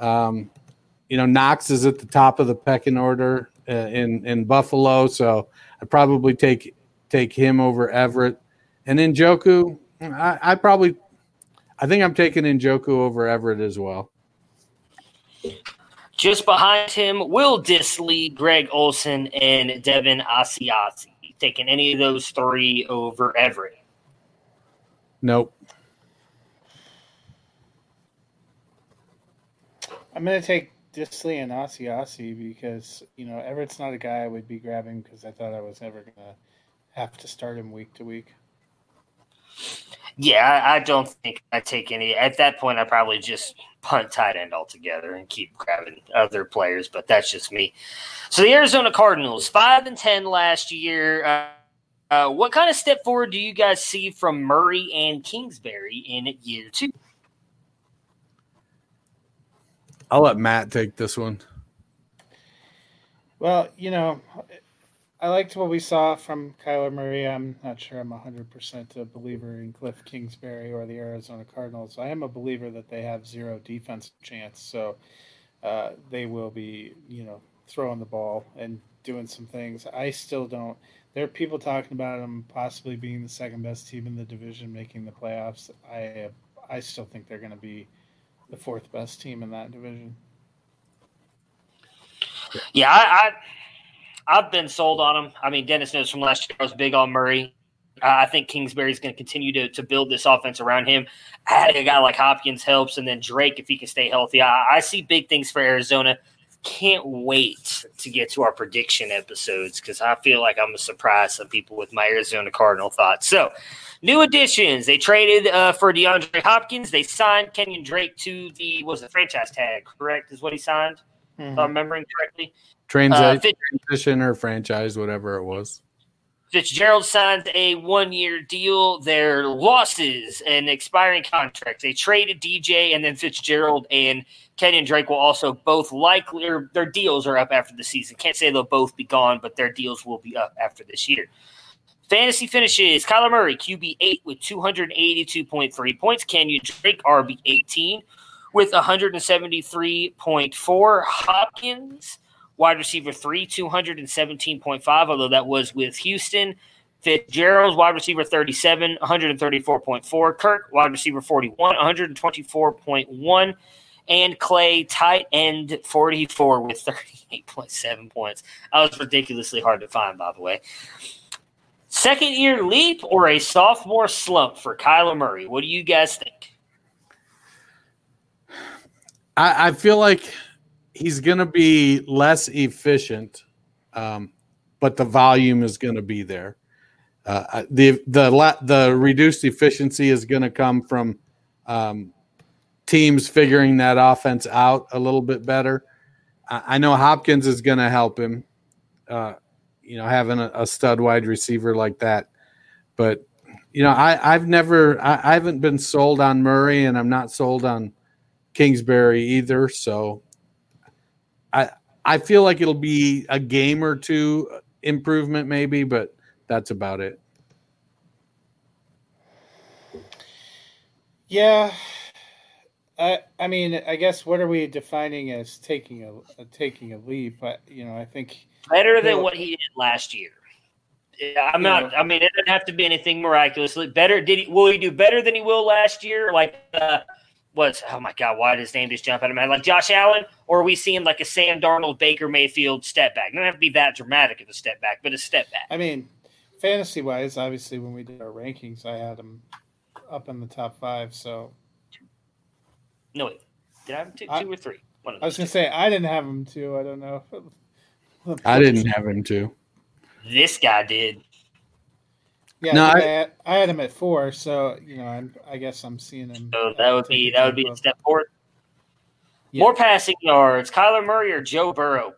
Knox is at the top of the pecking order in Buffalo, so I'd probably take him over Everett. And Njoku, I think I'm taking Njoku over Everett as well. Just behind him, Will Dissly, Greg Olsen, and Devin Asiasi. Taking any of those three over Everett? Nope. I'm going to take Dissly and Asiasi because, Everett's not a guy I would be grabbing because I thought I was never going to have to start him week to week. Yeah, I don't think I take any. At that point, I probably just punt tight end altogether and keep grabbing other players, but that's just me. So the Arizona Cardinals, 5-10 last year. What kind of step forward do you guys see from Murray and Kingsbury in year two? I'll let Matt take this one. Well, I liked what we saw from Kyler Murray. I'm not sure I'm 100% a believer in Cliff Kingsbury or the Arizona Cardinals. I am a believer that they have zero defense chance, so they will be, throwing the ball and doing some things. I still don't. There are people talking about them possibly being the second best team in the division, making the playoffs. I still think they're going to be the fourth best team in that division. Yeah, I've been sold on him. I mean, Dennis knows from last year I was big on Murray. I think Kingsbury's going to continue to build this offense around him. Adding a guy like Hopkins helps, and then Drake, if he can stay healthy. I see big things for Arizona. Can't wait to get to our prediction episodes because I feel like I'm going to surprise some people with my Arizona Cardinal thoughts. So, new additions. They traded for DeAndre Hopkins. They signed Kenyon Drake to the franchise tag, correct, is what he signed, if I'm remembering correctly. Transition or franchise, whatever it was. Fitzgerald signed a one-year deal. Their losses and expiring contracts. They traded DJ, and then Fitzgerald and Kenyon Drake will also both likely, or their deals are up after the season. Can't say they'll both be gone, but their deals will be up after this year. Fantasy finishes. Kyler Murray, QB8 with 282.3 points. Kenyon Drake, RB18 with 173.4. Hopkins, wide receiver 3, 217.5, although that was with Houston. Fitzgerald's wide receiver 37, 134.4. Kirk, wide receiver 41, 124.1. And Clay, tight end 44 with 38.7 points. That was ridiculously hard to find, by the way. Second-year leap or a sophomore slump for Kyler Murray? What do you guys think? I feel like he's going to be less efficient, but the volume is going to be there. The reduced efficiency is going to come from teams figuring that offense out a little bit better. I know Hopkins is going to help him, having a stud wide receiver like that. But, I haven't been sold on Murray, and I'm not sold on Kingsbury either, so I feel like it'll be a game or two improvement maybe, but that's about it. Yeah. I mean, I guess what are we defining as taking a leap? But, I think better than what he did last year. I'm not. I mean, it doesn't have to be anything miraculously better. Will he do better than he will last year? Like, oh my God, why did his name just jump out of my head? Like Josh Allen, or are we seeing like a Sam Darnold, Baker Mayfield step back? It doesn't have to be that dramatic of a step back, but a step back. I mean, fantasy-wise, obviously when we did our rankings, I had him up in the top 5, so. No, wait. Did I have him two or three? One of those. I was going to say, I didn't have him 2. I don't know. I didn't have him 2. This guy did. Yeah, no, I had him at 4, so I guess I'm seeing him. So that would be a step forward. Yeah. More passing yards, Kyler Murray or Joe Burrow?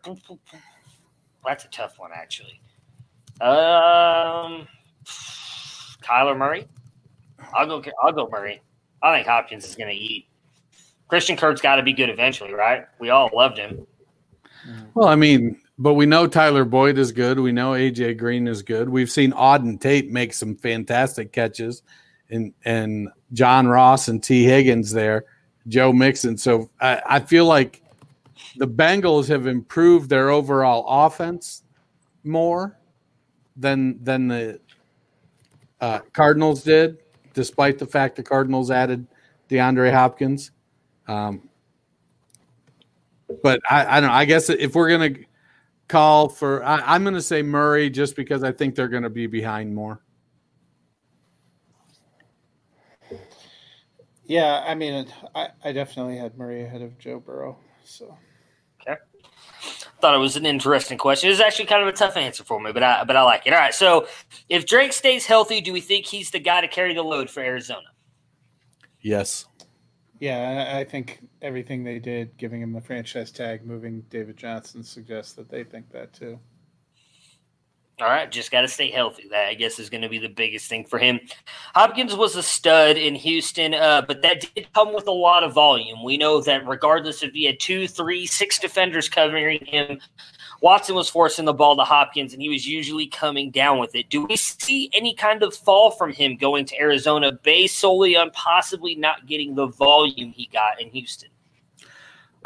That's a tough one, actually. Kyler Murray. I'll go Murray. I think Hopkins is going to eat. Christian Kirk's got to be good eventually, right? We all loved him. Well, I mean. But we know Tyler Boyd is good. We know A.J. Green is good. We've seen Auden Tate make some fantastic catches, and John Ross and T. Higgins there, Joe Mixon. So I feel like the Bengals have improved their overall offense more than the Cardinals did, despite the fact the Cardinals added DeAndre Hopkins. But I don't know. I guess if we're going to – call for I'm going to say Murray just because I think they're going to be behind more. Yeah, I mean, I definitely had Murray ahead of Joe Burrow. So, okay, thought it was an interesting question. It was actually kind of a tough answer for me, but I like it. All right, so if Drake stays healthy, do we think he's the guy to carry the load for Arizona? Yes. Yeah, I think everything they did, giving him the franchise tag, moving David Johnson, suggests that they think that too. All right, just got to stay healthy. That, I guess, is going to be the biggest thing for him. Hopkins was a stud in Houston, but that did come with a lot of volume. We know that regardless if he had 2, 3, 6 defenders covering him, Watson was forcing the ball to Hopkins, and he was usually coming down with it. Do we see any kind of fall from him going to Arizona based solely on possibly not getting the volume he got in Houston?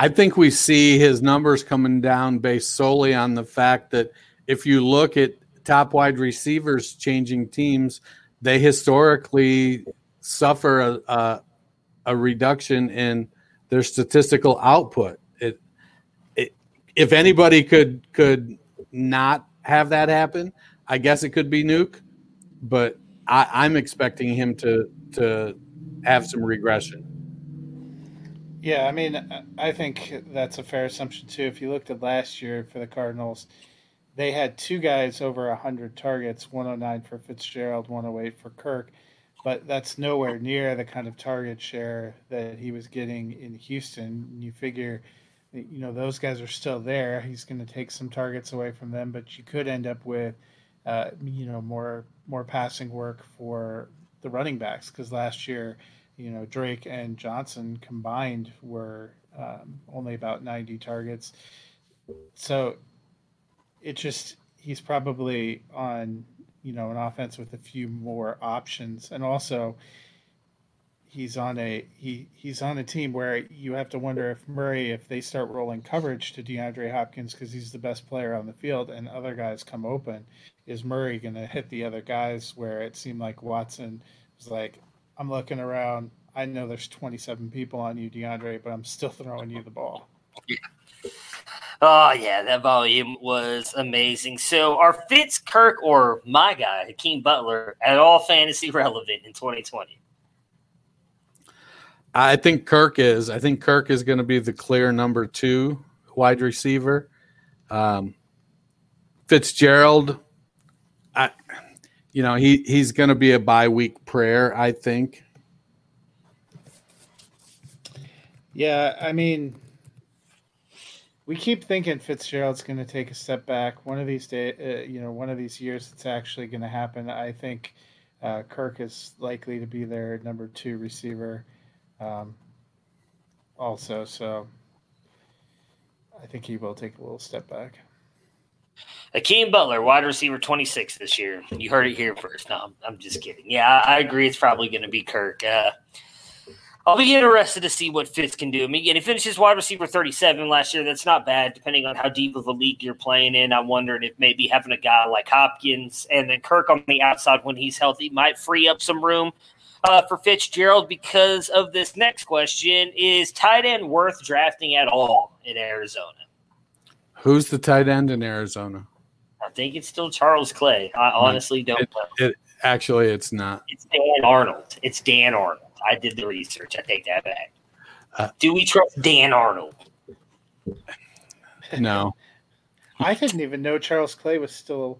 I think we see his numbers coming down based solely on the fact that if you look at top wide receivers changing teams, they historically suffer a reduction in their statistical output. If anybody could not have that happen, I guess it could be Nuke, but I'm expecting him to have some regression. Yeah, I mean, I think that's a fair assumption too. If you looked at last year for the Cardinals, they had 2 guys over 100 targets, 109 for Fitzgerald, 108 for Kirk, but that's nowhere near the kind of target share that he was getting in Houston. You figure – those guys are still there. He's going to take some targets away from them, but you could end up with more passing work for the running backs, because last year, Drake and Johnson combined were only about 90 targets. So he's probably on, an offense with a few more options. And also he's on a team where you have to wonder if Murray, if they start rolling coverage to DeAndre Hopkins, because he's the best player on the field and other guys come open, is Murray going to hit the other guys, where it seemed like Watson was like, I'm looking around, I know there's 27 people on you, DeAndre, but I'm still throwing you the ball. Yeah. Oh, yeah, that volume was amazing. So our Fitzkirk, or my guy, Hakeem Butler, at all fantasy relevant in 2020? I think Kirk is. I think Kirk is going to be the clear number 2 wide receiver. Fitzgerald, he's going to be a bye-week prayer, I think. Yeah, I mean, we keep thinking Fitzgerald's going to take a step back. One of these days, one of these years, it's actually going to happen. I think Kirk is likely to be their number 2 receiver, also. So I think he will take a little step back. Hakeem Butler, wide receiver 26 this year. You heard it here first. No, I'm just kidding. Yeah, I agree. It's probably going to be Kirk. I'll be interested to see what Fitz can do. I mean, he finishes wide receiver 37 last year. That's not bad, depending on how deep of a league you're playing in. I'm wondering if maybe having a guy like Hopkins and then Kirk on the outside when he's healthy might free up some room for Fitzgerald, because of this next question. Is tight end worth drafting at all in Arizona? Who's the tight end in Arizona? I think it's still Charles Clay. I honestly don't know. Actually, it's not. It's Dan Arnold. I did the research. I take that back. Do we trust Dan Arnold? No. I didn't even know Charles Clay was still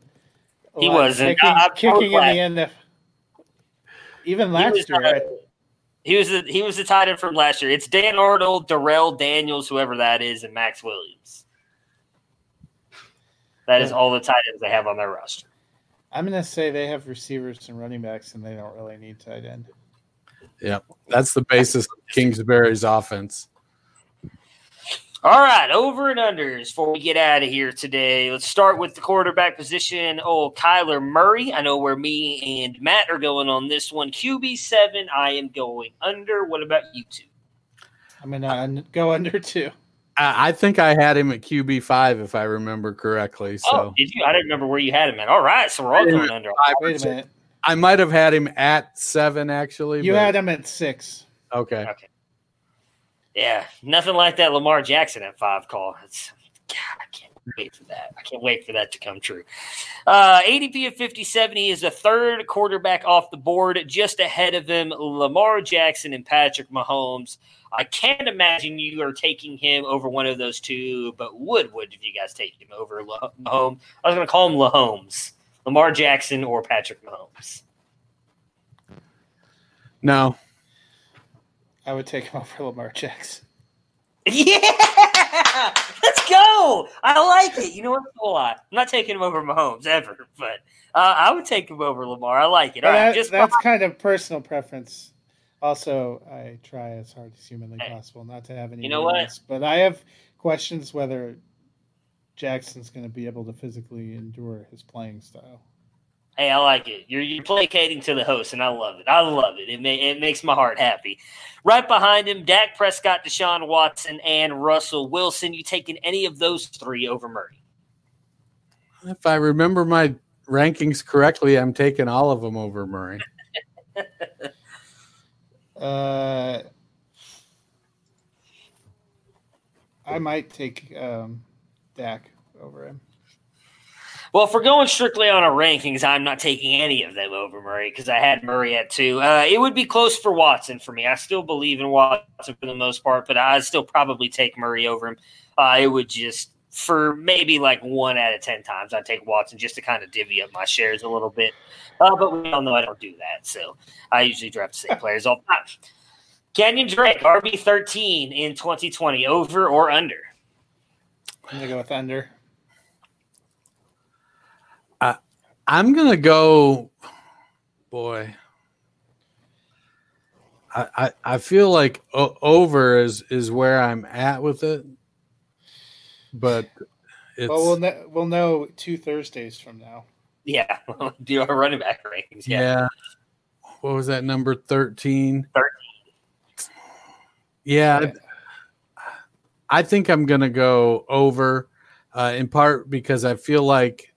alive. He wasn't. Kicking in the NFL. Even last year. He was the tight end from last year. It's Dan Arnold, Darrell Daniels, whoever that is, and Max Williams. That is all the tight ends they have on their roster. I'm going to say they have receivers and running backs, and they don't really need tight end. Yeah, that's the basis of Kingsbury's offense. All right, over and unders before we get out of here today. Let's start with the quarterback position. Oh, Kyler Murray. I know where me and Matt are going on this one. QB7, I am going under. What about you two? I'm going to go under too. I think I had him at QB5, if I remember correctly. So. Oh, did you? I didn't remember where you had him at. All right, so we're all going under. Wait a minute. I might have had him at 7, actually. You had him at 6. Okay. Yeah, nothing like that Lamar Jackson at 5 call. I can't wait for that. I can't wait for that to come true. ADP of 57, he is the third quarterback off the board. Just ahead of him, Lamar Jackson and Patrick Mahomes. I can't imagine you are taking him over one of those two, but would if you guys take him over Mahomes? I was going to call him Lahomes. Lamar Jackson or Patrick Mahomes? No. I would take him over Lamar Jackson. Yeah! Let's go! I like it. You know what? A lot. I'm not taking him over Mahomes ever, but I would take him over Lamar. I like it. All right, that's kind of personal preference. Also, I try as hard as humanly possible not to have any limits, but I have questions whether Jackson's going to be able to physically endure his playing style. Hey, I like it. You're placating to the host, and I love it. It makes my heart happy. Right behind him, Dak Prescott, Deshaun Watson, and Russell Wilson. You taking any of those three over Murray? If I remember my rankings correctly, I'm taking all of them over Murray. I might take Dak over him. Well, if we're going strictly on our rankings, I'm not taking any of them over Murray because I had Murray at 2. It would be close for Watson for me. I still believe in Watson for the most part, but I'd still probably take Murray over him. It would just, for maybe like 1 out of 10 times, I'd take Watson just to kind of divvy up my shares a little bit. But we all know I don't do that, so I usually draft the same players all the time. Kenyon Drake, RB13 in 2020, over or under? I'm going to go with under. I'm going to go, boy. I feel like over is where I'm at with it. But it's... Well, we'll know 2 Thursdays from now. Yeah, we'll do our running back rankings. Yeah. What was that number? 13? 13. Yeah. I think I'm going to go over in part because I feel like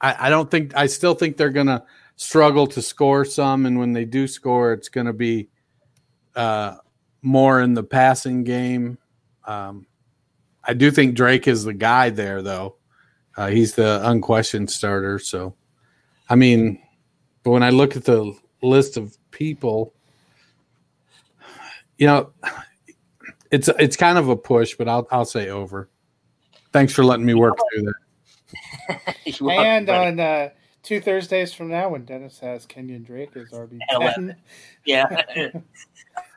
I don't think – I still think they're going to struggle to score some, and when they do score, it's going to be more in the passing game. I do think Drake is the guy there, though. He's the unquestioned starter. So, I mean, but when I look at the list of people, you know – It's kind of a push, but I'll say over. Thanks for letting me work through that. And on 2 Thursdays from now, when Dennis has Kenyon Drake as RB10, yeah,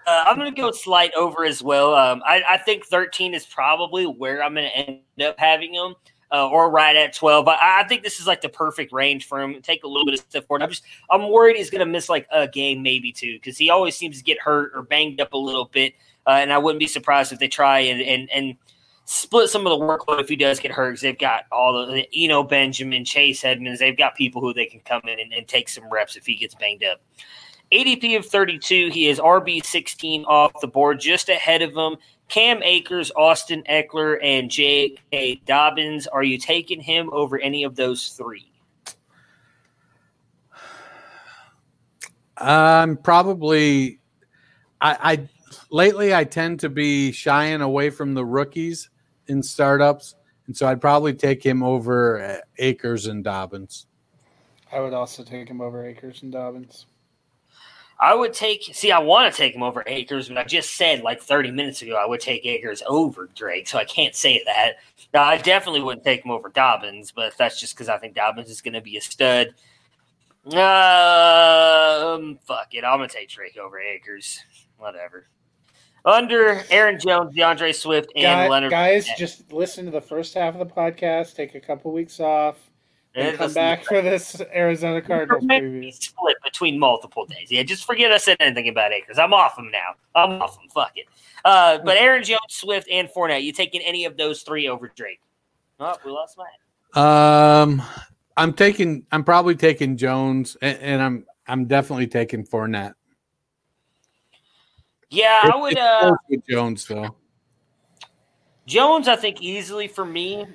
I'm going to go slight over as well. I think 13 is probably where I'm going to end up having him, or right at 12. I think this is like the perfect range for him. Take a little bit of step forward. I'm worried he's going to miss like a game maybe too, because he always seems to get hurt or banged up a little bit. And I wouldn't be surprised if they try and split some of the workload if he does get hurt, because they've got all the Eno Benjamin, Chase Edmonds. They've got people who they can come in and take some reps if he gets banged up. ADP of 32, he is RB16 off the board. Just ahead of him, Cam Akers, Austin Eckler, and J.K. Dobbins. Are you taking him over any of those three? Probably – Lately, I tend to be shying away from the rookies in startups, and so I'd probably take him over Akers and Dobbins. I would also take him over Akers and Dobbins. I want to take him over Akers, but I just said like 30 minutes ago I would take Akers over Drake, so I can't say that. Now, I definitely wouldn't take him over Dobbins, but that's just because I think Dobbins is going to be a stud. Fuck it. I'm going to take Drake over Akers. Whatever. Under Aaron Jones, DeAndre Swift, and Leonard. Guys, just listen to the first half of the podcast. Take a couple weeks off, and come back for this Arizona Cardinals preview. Split between multiple days. Yeah, just forget I said anything about Akers. I'm off him now. I'm off him. Fuck it. But Aaron Jones, Swift, and Fournette. You taking any of those three over Drake? Oh, we lost mine. I'm probably taking Jones, and I'm definitely taking Fournette. Yeah, I would. Jones, though. Jones, I think easily for me.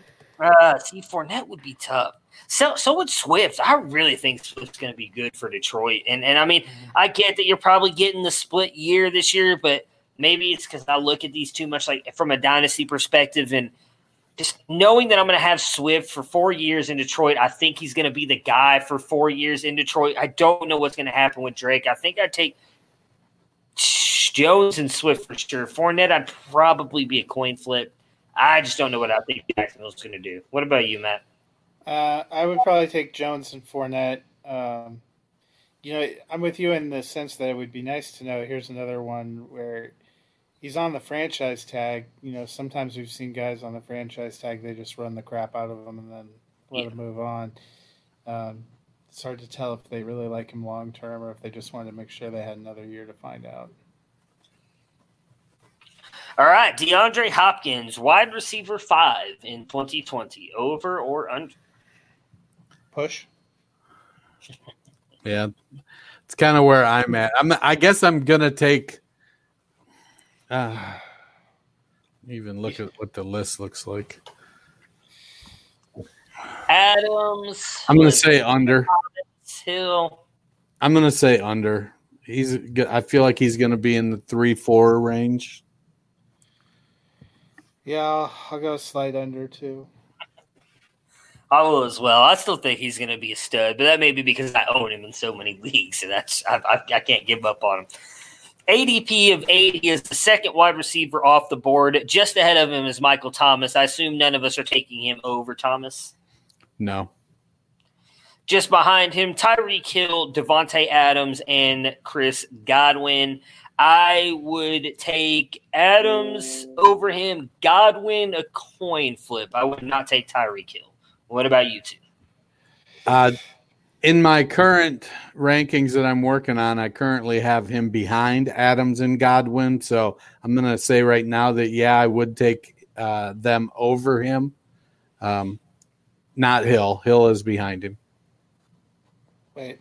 Fournette would be tough. So would Swift. I really think Swift's going to be good for Detroit. And I mean, I get that you're probably getting the split year this year, but maybe it's because I look at these too much like from a dynasty perspective, and just knowing that I'm going to have Swift for 4 years in Detroit, I think he's going to be the guy for 4 years in Detroit. I don't know what's going to happen with Drake. I think I'd take Jones and Swift for sure. Fournette, I'd probably be a coin flip. I just don't know what I think Jacksonville's going to do. What about you, Matt? I would probably take Jones and Fournette. I'm with you in the sense that it would be nice to know. Here's another one where he's on the franchise tag. You know, sometimes we've seen guys on the franchise tag, they just run the crap out of them and then let them move on. It's hard to tell if they really like him long term or if they just wanted to make sure they had another year to find out. All right, DeAndre Hopkins, wide receiver 5 in 2020. Over or under? Push. Yeah, it's kind of where I'm at. I guess I'm going to take even look at what the list looks like. Adams. I'm going to say under. Hill. I'm going to say under. I feel like he's going to be in the 3-4 range. Yeah, I'll go slide under too. I will as well. I still think he's going to be a stud, but that may be because I own him in so many leagues, and I can't give up on him. ADP of 80 is the second wide receiver off the board. Just ahead of him is Michael Thomas. I assume none of us are taking him over Thomas. No. Just behind him, Tyreek Hill, Devontae Adams, and Chris Godwin. I would take Adams over him. Godwin, a coin flip. I would not take Tyreek Hill. What about you two? In my current rankings that I'm working on, I currently have him behind Adams and Godwin. So I'm going to say right now that, yeah, I would take them over him. Not Hill. Hill is behind him. Wait.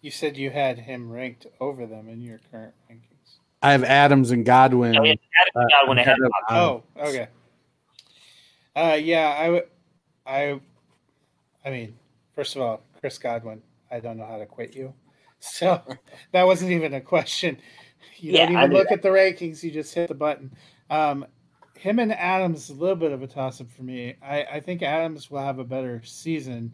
You said you had him ranked over them in your current rankings. I have Adams and Godwin. Oh, yeah. Adams and Godwin ahead of Godwin. Oh, okay. Yeah, I mean, first of all, Chris Godwin, I don't know how to quit you. So that wasn't even a question. You don't even look at the rankings. You just hit the button. Him and Adams is a little bit of a toss-up for me. I think Adams will have a better season.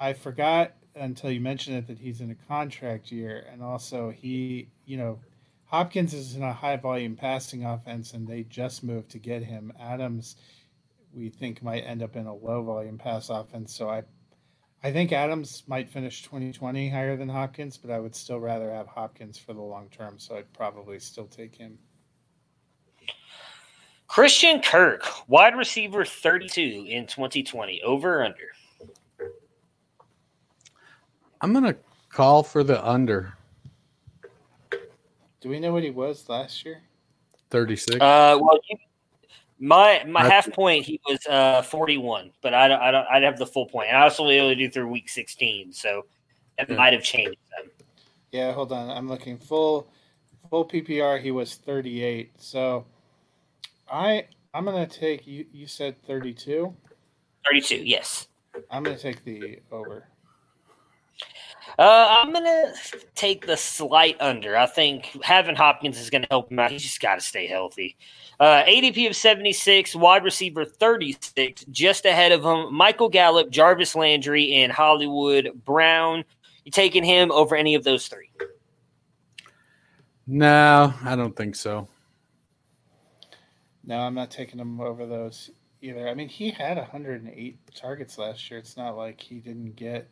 I forgot until you mentioned it that he's in a contract year. And also he, you know, Hopkins is in a high-volume passing offense, and they just moved to get him. Adams, we think, might end up in a low-volume pass offense. So I think Adams might finish 2020 higher than Hopkins, but I would still rather have Hopkins for the long term, so I'd probably still take him. Christian Kirk, wide receiver 32 in 2020, over or under? I'm going to call for the under. Do we know what he was last year? 36. Well, my half point, he was 41, but I'd have the full point. And I also only do through week 16, so that might have changed them. Yeah, hold on. I'm looking full PPR. He was 38, so I'm going to take – you said 32? 32, yes. I'm going to take the over. I'm going to take the slight under. I think having Hopkins is going to help him out. He's just got to stay healthy. ADP of 76, wide receiver 36. Just ahead of him, Michael Gallup, Jarvis Landry, and Hollywood Brown. You taking him over any of those three? No, I don't think so. No, I'm not taking him over those either. I mean, he had 108 targets last year. It's not like he didn't get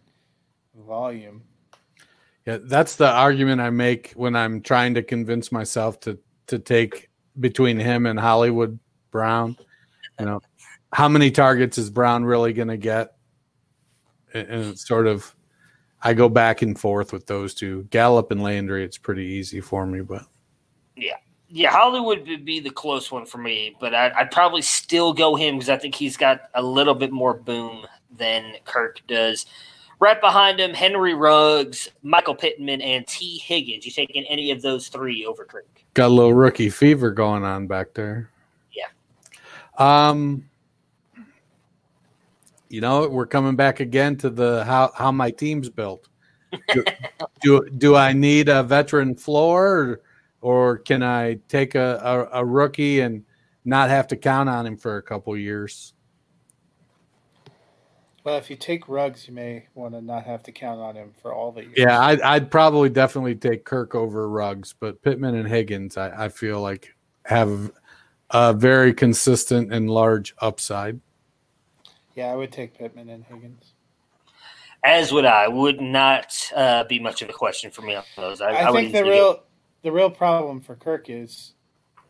volume. Yeah, that's the argument I make when I'm trying to convince myself to take between him and Hollywood Brown. You know, how many targets is Brown really going to get? And it's sort of, I go back and forth with those two. Gallup and Landry, it's pretty easy for me, but yeah. Yeah, Hollywood would be the close one for me, but I'd probably still go him because I think he's got a little bit more boom than Kirk does. Right behind him, Henry Ruggs, Michael Pittman, and T. Higgins. You taking any of those three over Kirk? Got a little rookie fever going on back there. Yeah. You know, we're coming back again to the how my team's built. Do I need a veteran floor or can I take a rookie and not have to count on him for a couple years? Well, if you take Ruggs, you may want to not have to count on him for all the years. Yeah, I'd probably definitely take Kirk over Ruggs, but Pittman and Higgins, I feel like, have a very consistent and large upside. Yeah, I would take Pittman and Higgins. As would I. Would not be much of a question for me on those. I think the real... The real problem for Kirk is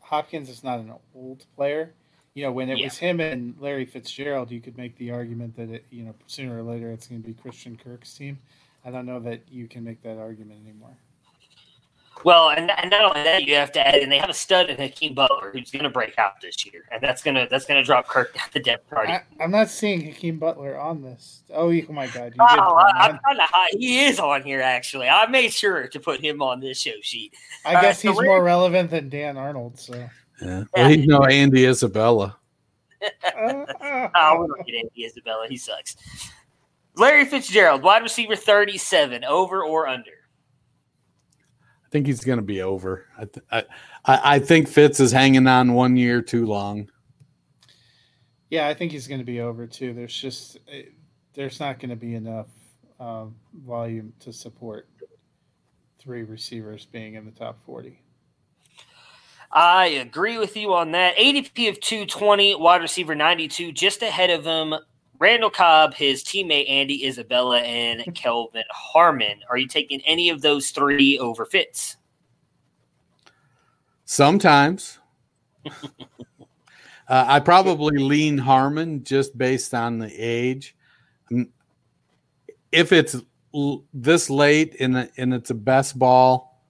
Hopkins is not an old player. You know, when it was him and Larry Fitzgerald, you could make the argument that, it, you know, sooner or later it's going to be Christian Kirk's team. I don't know that you can make that argument anymore. Well, and not only that, you have to add, and they have a stud in Hakeem Butler who's going to break out this year, and that's going to drop Kirk down the depth chart. I'm not seeing Hakeem Butler on this. Oh, my God! I'm trying to hide. He is on here actually. I made sure to put him on this show sheet. I guess he's more relevant than Dan Arnold. So yeah, well, he's no Andy Isabella. We don't get Andy Isabella. He sucks. Larry Fitzgerald, wide receiver 37, over or under? I think he's going to be over. I think Fitz is hanging on 1 year too long. Yeah, I think he's going to be over too. There's not going to be enough volume to support three receivers being in the top 40. I agree with you on that. ADP of 220, wide receiver 92, just ahead of him. Randall Cobb, his teammate Andy Isabella, and Kelvin Harmon. Are you taking any of those three over Fitz? Sometimes. I probably lean Harmon just based on the age. if it's this late and it's a best ball,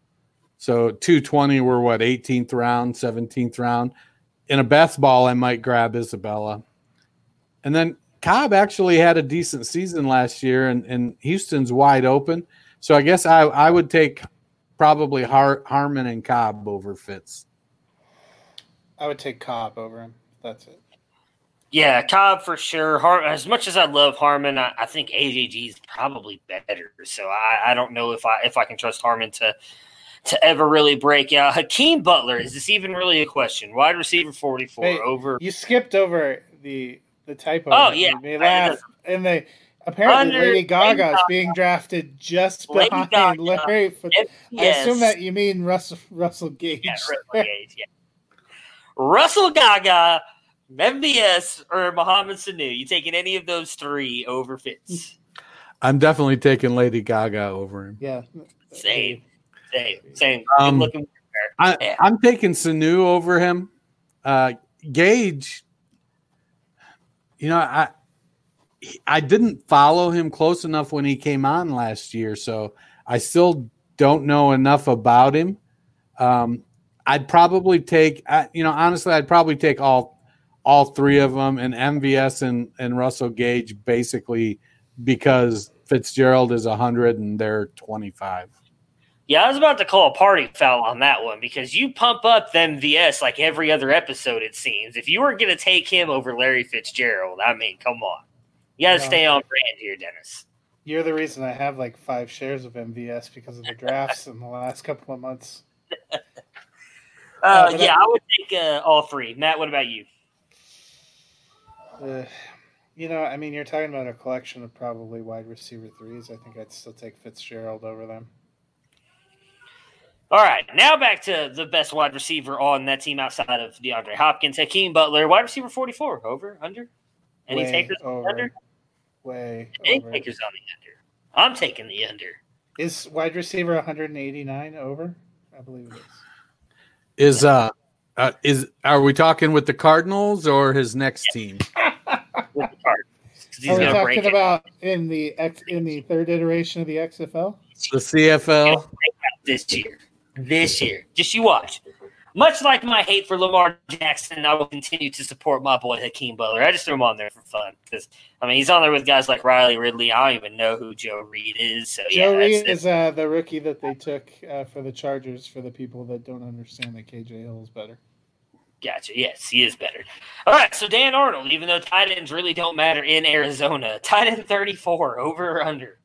so 220, we're what, 18th round, 17th round. In a best ball, I might grab Isabella. And then Cobb actually had a decent season last year, and Houston's wide open. So I guess I would take probably Harmon and Cobb over Fitz. I would take Cobb over him. That's it. Yeah, Cobb for sure. As much as I love Harmon, I think AJG is probably better. So I don't know if I can trust Harmon to ever really break out. Hakeem Butler, is this even really a question? Wide receiver 44 over. You skipped over the typo. Oh, yeah. And they apparently Lady Gaga is being drafted just behind Larry Fitzgerald. Yes. I assume that you mean Russell Gage. Yeah, Russell Gage, yeah. Russell Gaga, MBS, or Mohamed Sanu. You taking any of those three over Fitz? I'm definitely taking Lady Gaga over him. Yeah. Same. I'm taking Sanu over him. Gage, you know, I didn't follow him close enough when he came on last year, so I still don't know enough about him. I'd probably take, you know, honestly, I'd probably take all three of them, and MVS and Russell Gage, basically because Fitzgerald is 100 and they're 25. Yeah, I was about to call a party foul on that one because you pump up the MVS like every other episode, it seems. If you were going to take him over Larry Fitzgerald, I mean, come on. You got to stay on brand here, Dennis. You're the reason I have like 5 shares of MVS because of the drafts in the last couple of months. I would take all three. Matt, what about you? You know, I mean, you're talking about a collection of probably wide receiver threes. I think I'd still take Fitzgerald over them. All right, now back to the best wide receiver on that team outside of DeAndre Hopkins. Hakeem Butler, wide receiver 44, over, under? Any takers on the under? Any takers on the under? I'm taking the under. Is wide receiver 189 over? I believe it is. Are we talking with the Cardinals or his next team? With the Cardinals, he's gonna break it. Are we talking about in the third iteration of the XFL? The CFL this year. Just you watch. Much like my hate for Lamar Jackson, I will continue to support my boy Hakeem Butler. I just threw him on there for fun because I mean he's on there with guys like Riley Ridley. I don't even know who Joe Reed is. So Reed is the rookie that they took for the Chargers. For the people that don't understand that KJ Hill is better. Gotcha. Yes, he is better. All right. So Dan Arnold, even though tight ends really don't matter in Arizona, tight end 34 over or under.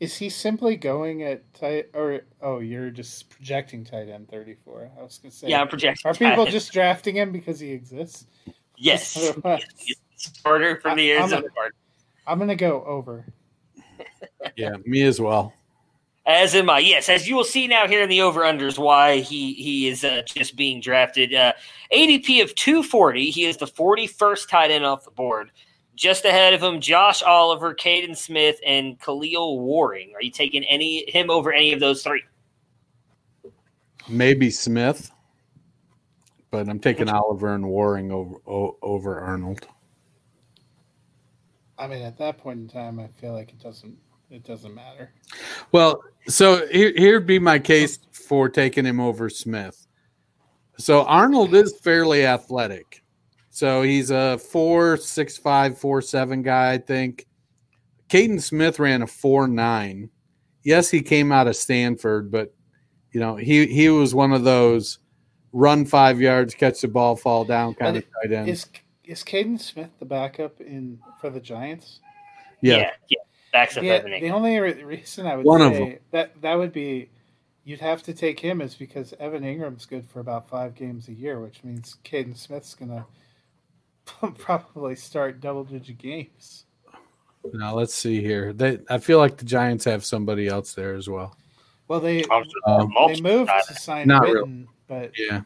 Is he simply going at tight – or you're just projecting tight end 34. I was going to say – yeah, I'm projecting. Are people just drafting him because he exists? Yes. It's harder for the Arizona part. I'm going to go over. Yeah, me as well. As am I. Yes, as you will see now here in the over-unders why he is just being drafted. ADP of 240. He is the 41st tight end off the board. Just ahead of him, Josh Oliver, Caden Smith, and Khalil Waring. Are you taking him over any of those three? Maybe Smith, but I'm taking Oliver and Waring over Arnold. I mean, at that point in time, I feel like it doesn't matter. Well, so here'd be my case for taking him over Smith. So Arnold is fairly athletic. So he's a 4.65, 4.7 guy, I think. Caden Smith ran a 4.9. Yes, he came out of Stanford, but you know he was one of those run 5 yards, catch the ball, fall down kind of tight end. Is Caden Smith the backup for the Giants? Yeah. Backs up everything. The only reason I would say that would be you'd have to take him is because Evan Ingram's good for about 5 games a year, which means Caden Smith's gonna probably start double-digit games. Now let's see here. I feel like the Giants have somebody else there as well. Well, they moved to sign Witten, but yeah.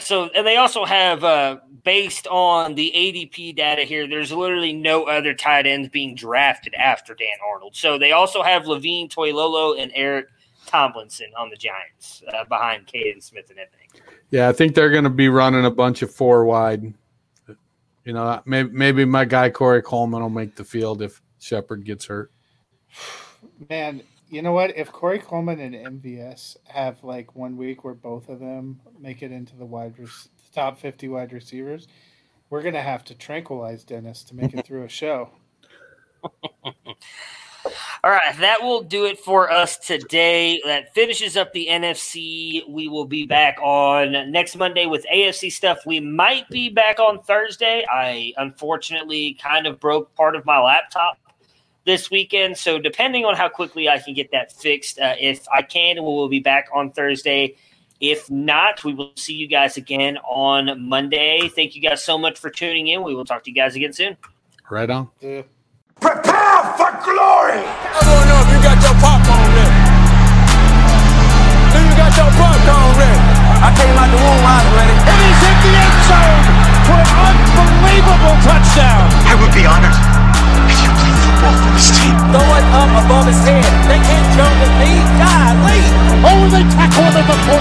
So and they also have based on the ADP data here, there's literally no other tight ends being drafted after Dan Arnold. So they also have Levine Toilolo and Eric Tomlinson on the Giants behind Caden Smith and everything. Yeah, I think they're going to be running a bunch of 4 wide. You know, maybe my guy Corey Coleman will make the field if Shepard gets hurt. Man, you know what? If Corey Coleman and MVS have like 1 week where both of them make it into the top 50 wide receivers, we're going to have to tranquilize Dennis to make it through a show. All right, that will do it for us today. That finishes up the NFC. We will be back on next Monday with AFC stuff. We might be back on Thursday. I unfortunately kind of broke part of my laptop this weekend, so depending on how quickly I can get that fixed, if I can, we will be back on Thursday. If not, we will see you guys again on Monday. Thank you guys so much for tuning in. We will talk to you guys again soon. Right on. Yeah. Prepare for glory! I don't know if you got your popcorn ready. If you got your popcorn ready. I came out the womb, I was ready. And he's hit the end zone for an unbelievable touchdown. I would be honored if you played football for this team. Throw it up above his head. They can't jump with me. God, leave. Only tackle him before